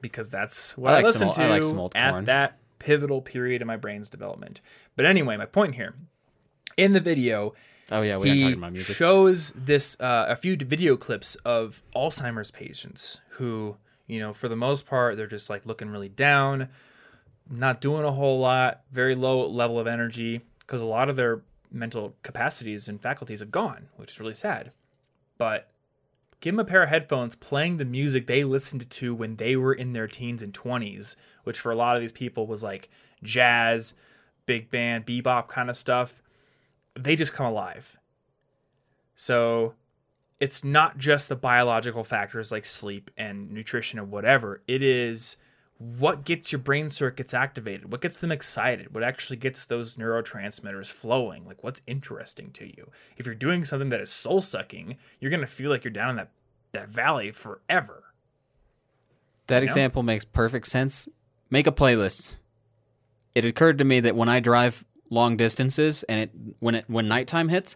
because that's what I listen to at that pivotal period of my brain's development. But anyway, my point here, in the video, he shows this a few video clips of Alzheimer's patients who, for the most part, they're just like looking really down, not doing a whole lot, very low level of energy, because a lot of their mental capacities and faculties have gone, which is really sad. But give them a pair of headphones playing the music they listened to when they were in their teens and 20s, which for a lot of these people was like jazz, big band, bebop kind of stuff. They just come alive. So it's not just the biological factors like sleep and nutrition and whatever. It is what gets your brain circuits activated? What gets them excited? What actually gets those neurotransmitters flowing? Like, what's interesting to you? If you're doing something that is soul-sucking, you're going to feel like you're down in that valley forever. That example makes perfect sense. Make a playlist. It occurred to me that when I drive long distances and when nighttime hits,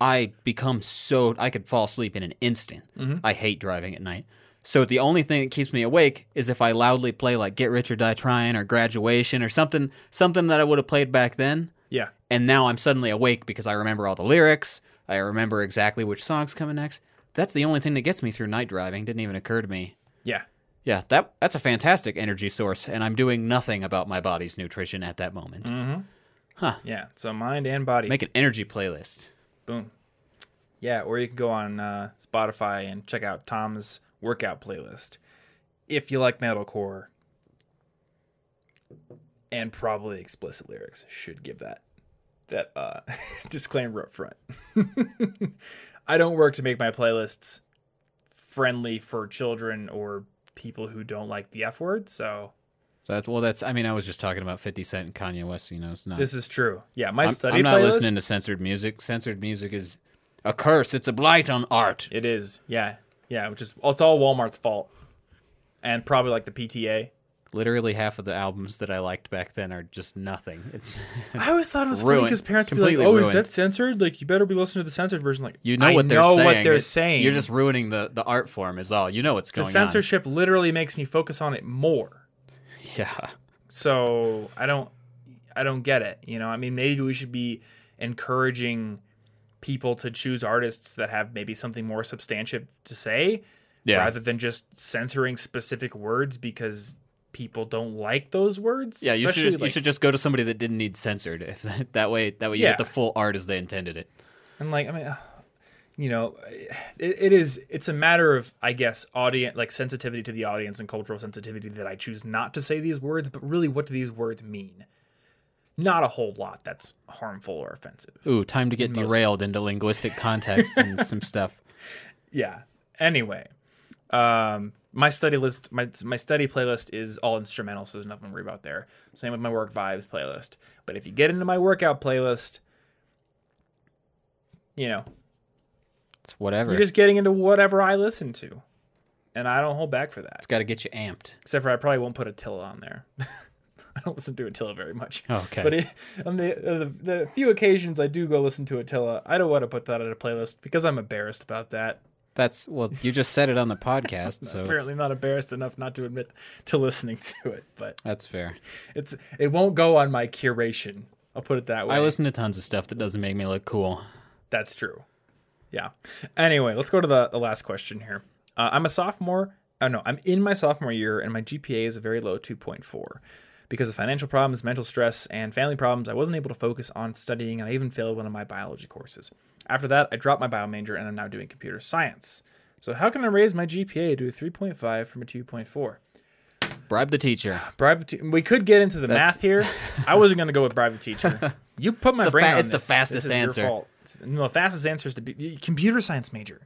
I could fall asleep in an instant. Mm-hmm. I hate driving at night. So the only thing that keeps me awake is if I loudly play like Get Rich or Die Trying or Graduation or something that I would have played back then. Yeah. And now I'm suddenly awake because I remember all the lyrics. I remember exactly which song's coming next. That's the only thing that gets me through night driving. Didn't even occur to me. Yeah. Yeah, that's a fantastic energy source, and I'm doing nothing about my body's nutrition at that moment. Mm-hmm. Huh. Yeah, so mind and body. Make an energy playlist. Boom. Yeah, or you can go on Spotify and check out Tom's workout playlist if you like metalcore and probably explicit lyrics. Should give that disclaimer up front. I don't work to make my playlists friendly for children or people who don't like the F word. I was just talking about 50 Cent and Kanye West, it's not. This is true. Yeah, I'm not listening to censored music. Censored music is a curse. It's a blight on art. It is. Yeah. Yeah, which is it's all Walmart's fault, and probably like the PTA. Literally half of the albums that I liked back then are just nothing. I always thought it was funny because parents would be like, "Oh, is that censored? Like, you better be listening to the censored version." Like, I know what they're saying. You're just ruining the art form, is all. You know what's going on. The censorship literally makes me focus on it more. Yeah. So I don't get it. I mean, maybe we should be encouraging people to choose artists that have maybe something more substantive to say, rather than just censoring specific words because people don't like those words. Yeah, you should just go to somebody that didn't need censored. If that way you get the full art as they intended it. And it's a matter of, I guess, audience, like sensitivity to the audience and cultural sensitivity that I choose not to say these words, but really what do these words mean? Not a whole lot that's harmful or offensive. Ooh, time to get derailed into linguistic context and some stuff. Yeah. Anyway, my study playlist is all instrumental, so there's nothing to worry about there. Same with my work vibes playlist. But if you get into my workout playlist, it's whatever. You're just getting into whatever I listen to, and I don't hold back for that. It's got to get you amped. Except for I probably won't put Attila on there. I don't listen to Attila very much. Oh, okay. But on the few occasions I do go listen to Attila, I don't want to put that on a playlist because I'm embarrassed about that. You just said it on the podcast. So apparently not embarrassed enough not to admit to listening to it. But that's fair. It won't go on my curation. I'll put it that way. I listen to tons of stuff that doesn't make me look cool. That's true. Yeah. Anyway, let's go to the last question here. I'm in my sophomore year, and my GPA is a very low 2.4. Because of financial problems, mental stress, and family problems, I wasn't able to focus on studying, and I even failed one of my biology courses. After that, I dropped my bio major, and I'm now doing computer science. So how can I raise my GPA to a 3.5 from a 2.4? Bribe the teacher. We could get into math here. I wasn't going to go with bribe the teacher. You put my brain on this. It's the fastest answer. Your fault. The fastest answer is to be computer science major.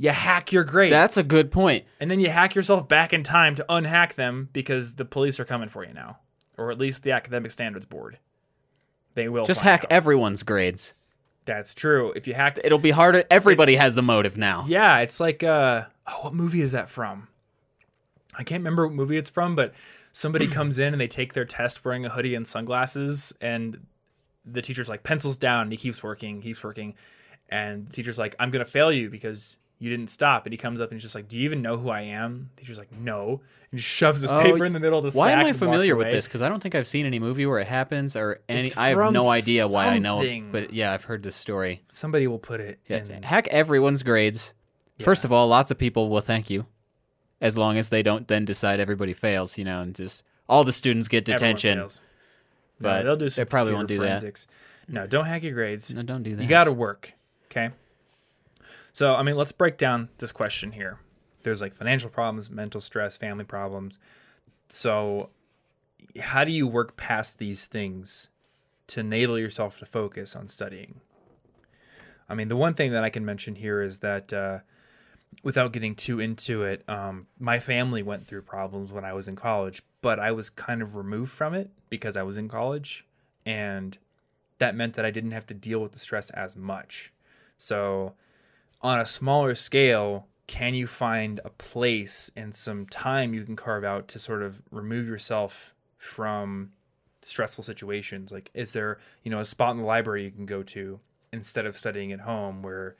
You hack your grades. That's a good point. And then you hack yourself back in time to unhack them because the police are coming for you now, or at least the Academic Standards Board. They will just hack everyone's grades. That's true. If you hack, it'll be harder. Everybody has the motive now. Yeah, it's like what movie is that from? I can't remember what movie it's from, but somebody comes in and they take their test wearing a hoodie and sunglasses, and the teacher's like, "Pencils down," and he keeps working, and the teacher's like, "I'm gonna fail you because you didn't stop." And he comes up and he's just like, "Do you even know who I am?" The teacher's like, "No." And he shoves his paper in the middle of the stack. Why am I familiar with this? Because I don't think I've seen any movie where it happens or any. I have no idea why I know it. But yeah, I've heard this story. Somebody will put it in. Hack everyone's grades. Yeah. First of all, lots of people will thank you. As long as they don't then decide everybody fails, and just all the students get detention. But no, they probably won't do forensics. That. No, don't hack your grades. No, don't do that. You got to work. Okay. So, let's break down this question here. There's financial problems, mental stress, family problems. So how do you work past these things to enable yourself to focus on studying? The one thing that I can mention here is that without getting too into it, my family went through problems when I was in college, but I was kind of removed from it because I was in college, and that meant that I didn't have to deal with the stress as much. So on a smaller scale, can you find a place and some time you can carve out to sort of remove yourself from stressful situations? Like, is there, you know, a spot in the library you can go to instead of studying at home where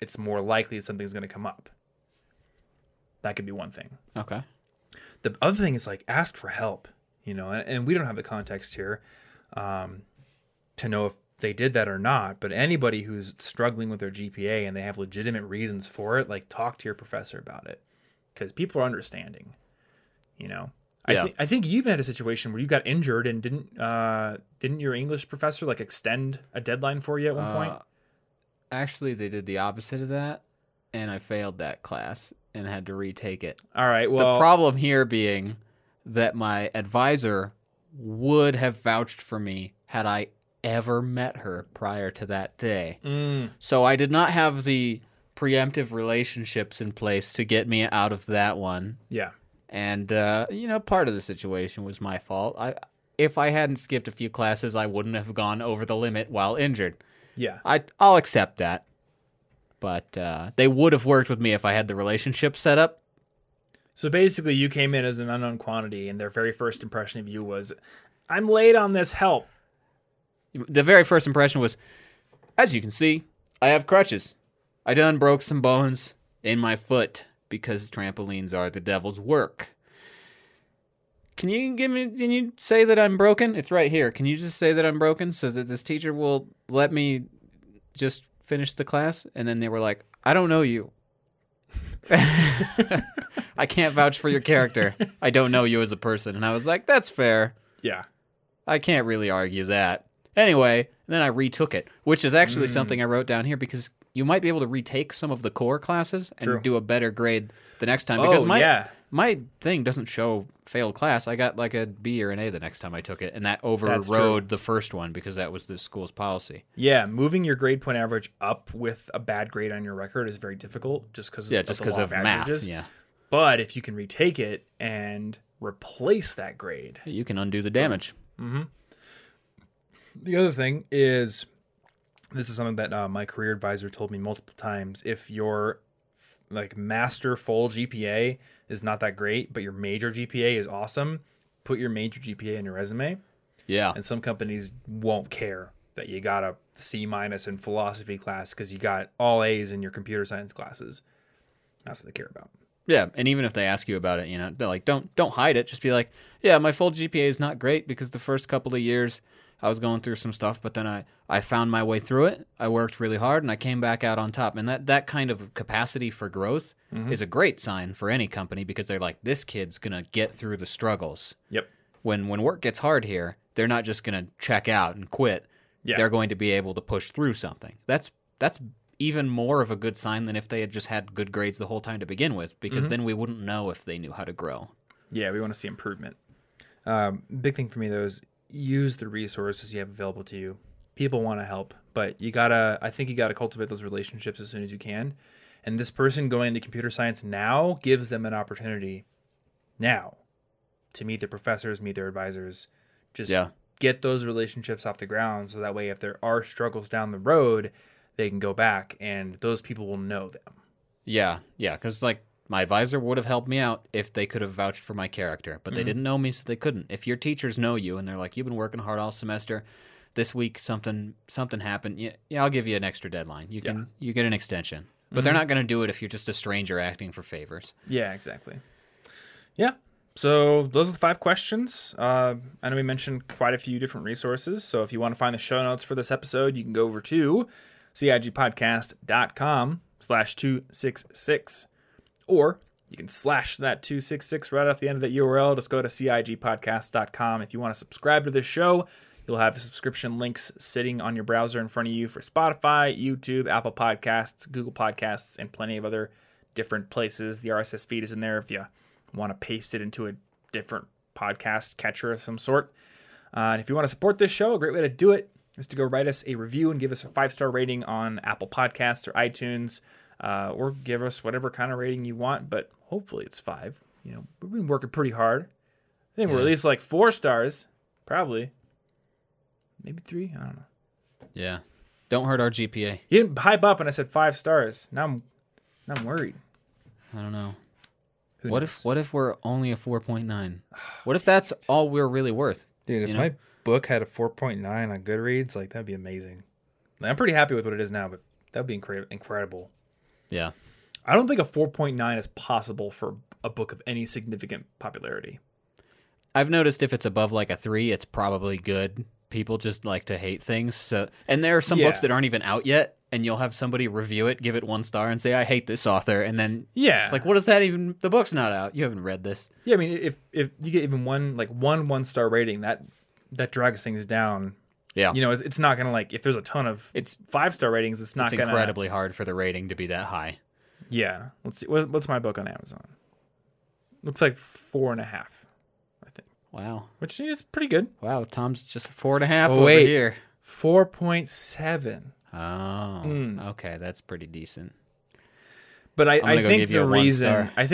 it's more likely that something's going to come up? That could be one thing. Okay. The other thing is, like, ask for help, you know, and we don't have the context here to know if they did that or not, but anybody who's struggling with their GPA and they have legitimate reasons for it, like, talk to your professor about it, because people are understanding, you know. Yeah. I think you even had a situation where you got injured and didn't your English professor, like, extend a deadline for you at one point? Actually, they did the opposite of that, and I failed that class and had to retake it. All right, well... The problem here being that my advisor would have vouched for me had I ever met her prior to that day. Mm. So I did not have the preemptive relationships in place to get me out of that one. Yeah. And, you know, part of the situation was my fault. If I hadn't skipped a few classes, I wouldn't have gone over the limit while injured. Yeah. I'll accept that. But they would have worked with me if I had the relationship set up. So basically, you came in as an unknown quantity, and their very first impression of you was, I'm late on this, help. The very first impression was, as you can see, I have crutches. I done broke some bones in my foot, because trampolines are the devil's work. Can you say that I'm broken? It's right here. Can you just say that I'm broken so that this teacher will let me just finish the class? And then they were like, I don't know you. I can't vouch for your character. I don't know you as a person. And I was like, that's fair. Yeah. I can't really argue that. Anyway, then I retook it, which is actually something I wrote down here, because you might be able to retake some of the core classes and do a better grade the next time. Because my thing doesn't show failed class. I got like a B or an A the next time I took it, and that overrode the first one because that was the school's policy. Yeah, moving your grade point average up with a bad grade on your record is very difficult just because of math. Yeah. But if you can retake it and replace that grade, you can undo the damage. Mm-hmm. The other thing is, this is something that my career advisor told me multiple times. If your like master full GPA is not that great, but your major GPA is awesome, put your major GPA in your resume. Yeah. And some companies won't care that you got a C- in philosophy class because you got all A's in your computer science classes. That's what they care about. Yeah, and even if they ask you about it, you know, they're like, don't hide it. Just be like, yeah, my full GPA is not great because the first couple of years I was going through some stuff, but then I found my way through it. I worked really hard, and I came back out on top. And that kind of capacity for growth is a great sign for any company, because they're like, this kid's going to get through the struggles. Yep. When work gets hard here, they're not just going to check out and quit. Yeah. They're going to be able to push through something. That's even more of a good sign than if they had just had good grades the whole time to begin with, because then we wouldn't know if they knew how to grow. Yeah, we want to see improvement. Big thing for me, though, is use the resources you have available to you. People want to help, but I think you gotta cultivate those relationships as soon as you can. And this person going into computer science now gives them an opportunity now to meet their professors, meet their advisors, get those relationships off the ground. So that way, if there are struggles down the road, they can go back and those people will know them. Yeah. Yeah. 'Cause like, my advisor would have helped me out if they could have vouched for my character, but they didn't know me, so they couldn't. If your teachers know you and they're like, you've been working hard all semester, this week something happened, yeah, I'll give you an extra deadline. You get an extension. But they're not going to do it if you're just a stranger acting for favors. Yeah, exactly. Yeah. So those are the 5 questions. I know we mentioned quite a few different resources, so if you want to find the show notes for this episode, you can go over to cigpodcast.com/266. Or you can / that 266 right off the end of that URL. Just go to cigpodcast.com. If you want to subscribe to this show, you'll have subscription links sitting on your browser in front of you for Spotify, YouTube, Apple Podcasts, Google Podcasts, and plenty of other different places. The RSS feed is in there if you want to paste it into a different podcast catcher of some sort. And if you want to support this show, a great way to do it is to go write us a review and give us a 5-star rating on Apple Podcasts or iTunes. or give us whatever kind of rating you want, but hopefully it's 5. You know, we've been working pretty hard. I think we're at least like 4 stars, probably. Maybe 3, I don't know. Yeah. Don't hurt our GPA. You didn't hype up and I said 5 stars. Now I'm worried. I don't know. Who knows? What if we're only a 4.9? What if that's all we're really worth? Dude, if my book had a 4.9 on Goodreads, like that'd be amazing. Like, I'm pretty happy with what it is now, but that'd be incredible. Yeah. I don't think a 4.9 is possible for a book of any significant popularity. I've noticed if it's above like a 3, it's probably good. People just like to hate things. So, and there are some books that aren't even out yet, and you'll have somebody review it, give it 1 star, and say, I hate this author. And then it's like, what is that even? The book's not out. You haven't read this. Yeah, I mean, if you get even one one-star rating, that drags things down. Yeah. You know, it's not going to like, if there's a ton of 5-star ratings, it's not going to. It's incredibly hard for the rating to be that high. Yeah. Let's see. What's my book on Amazon? Looks like 4.5. Wow. Which is pretty good. Wow, Tom's just 4.5 over here. 4.7. Oh, okay. That's pretty decent. But I think the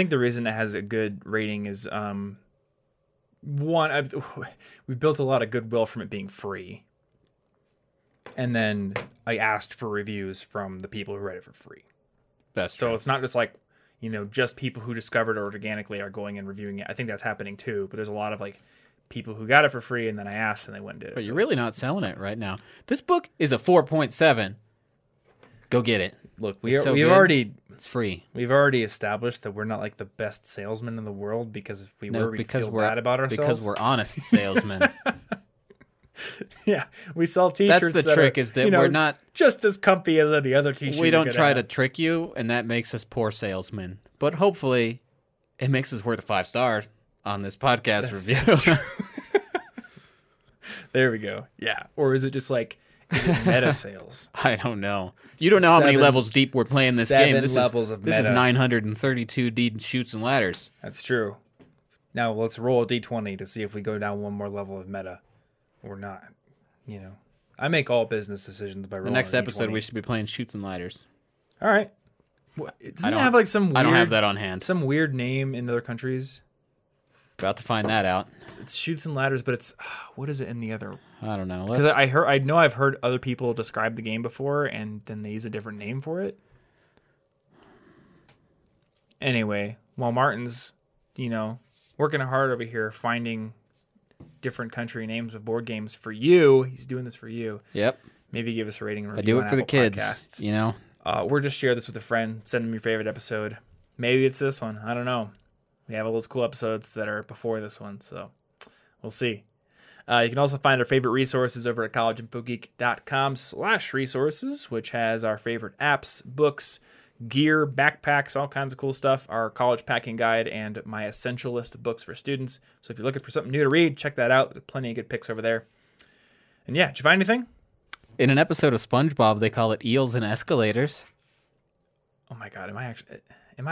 reason it has a good rating is, we built a lot of goodwill from it being free. And then I asked for reviews from the people who read it for free. That's true. So it's not just like, you know, just people who discovered it organically are going and reviewing it. I think that's happening too, but there's a lot of like people who got it for free and then I asked and they went and did it. But you're really not selling it right now. This book is a 4.7. Go get it. Look, it's free. We've already established that we're not like the best salesman in the world because if we were, we'd feel bad about ourselves. Because we're honest salesmen. Yeah, we sell t-shirts. That's the trick is that we're not just as comfy as any other t-shirt. We don't try to trick you, and that makes us poor salesmen. But hopefully, it makes us worth a 5-star on this podcast review. There we go. Yeah, or is it just like is it meta sales? I don't know. You don't know how many levels deep we're playing this game. This is 932 D shoots and ladders. That's true. Now let's roll a D20 to see if we go down one more level of meta. Or not, you know. I make all business decisions by rolling. The next episode, we should be playing Shoots and Ladders. All right. I don't have that on hand. Some weird name in other countries. About to find that out. It's Shoots and Ladders, but it's what is it in the other? I don't know. Because I've heard other people describe the game before, and then they use a different name for it. Anyway, while Martin's, working hard over here finding different country names of board games for you. He's doing this for you. Yep. Maybe give us a rating and review. I do it for the kids, podcasts. Or just share this with a friend. Send them your favorite episode. Maybe it's this one. I don't know. We have all those cool episodes that are before this one, so we'll see. You can also find our favorite resources over at collegeinfogeek.com/resources, which has our favorite apps, books, gear, backpacks, all kinds of cool stuff, our college packing guide, and my essential list of books for students. So if you're looking for something new to read, check that out. There's plenty of good picks over there. And yeah, did you find anything? In an episode of SpongeBob, they call it eels and escalators. Oh my God, am I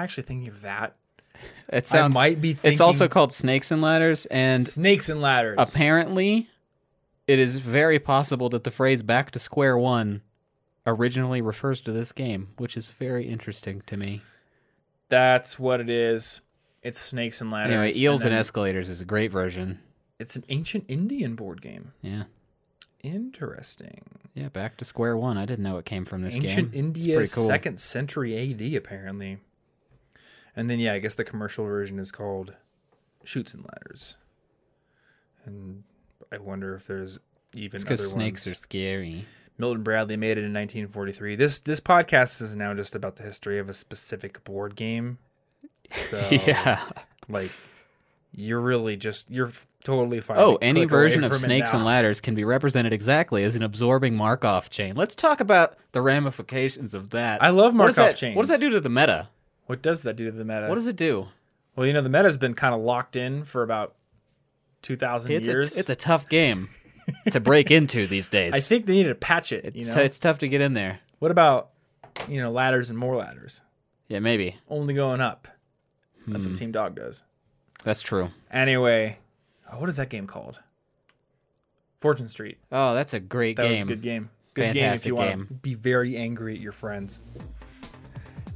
actually thinking of that? It sounds. I might be thinking. It's also called snakes and ladders. And snakes and ladders. Apparently, it is very possible that the phrase "back to square one" originally refers to this game, which is very interesting to me. That's what it is. It's snakes and ladders. Anyway, eels and escalators is a great version. It's an ancient Indian board game. Yeah. Interesting. Yeah, back to square one. I didn't know it came from this game. Ancient India, 2nd century AD, apparently. And then, yeah, I guess the commercial version is called Shoots and Ladders. And I wonder if there's even other ones. Because snakes are scary. Milton Bradley made it in 1943. This podcast is now just about the history of a specific board game. So, yeah, like you're totally fine. Oh, any version of Snakes and Ladders can be represented exactly as an absorbing Markov chain. Let's talk about the ramifications of that. I love Markov chains. What does that do to the meta? What does that do to the meta? What does it do? Well, the meta's been kind of locked in for about 2,000 years. It's a tough game to break into these days. I think they need to patch it. It's tough to get in there. What about, ladders and more ladders? Yeah, maybe. Only going up. That's what Team Dog does. That's true. Anyway, what is that game called? Fortune Street. Oh, that's a great game. That was a good game. Good Fantastic game if you want to be very angry at your friends.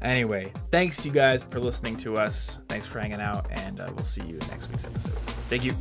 Anyway, thanks you guys for listening to us. Thanks for hanging out, and we'll see you in next week's episode. Stay cute.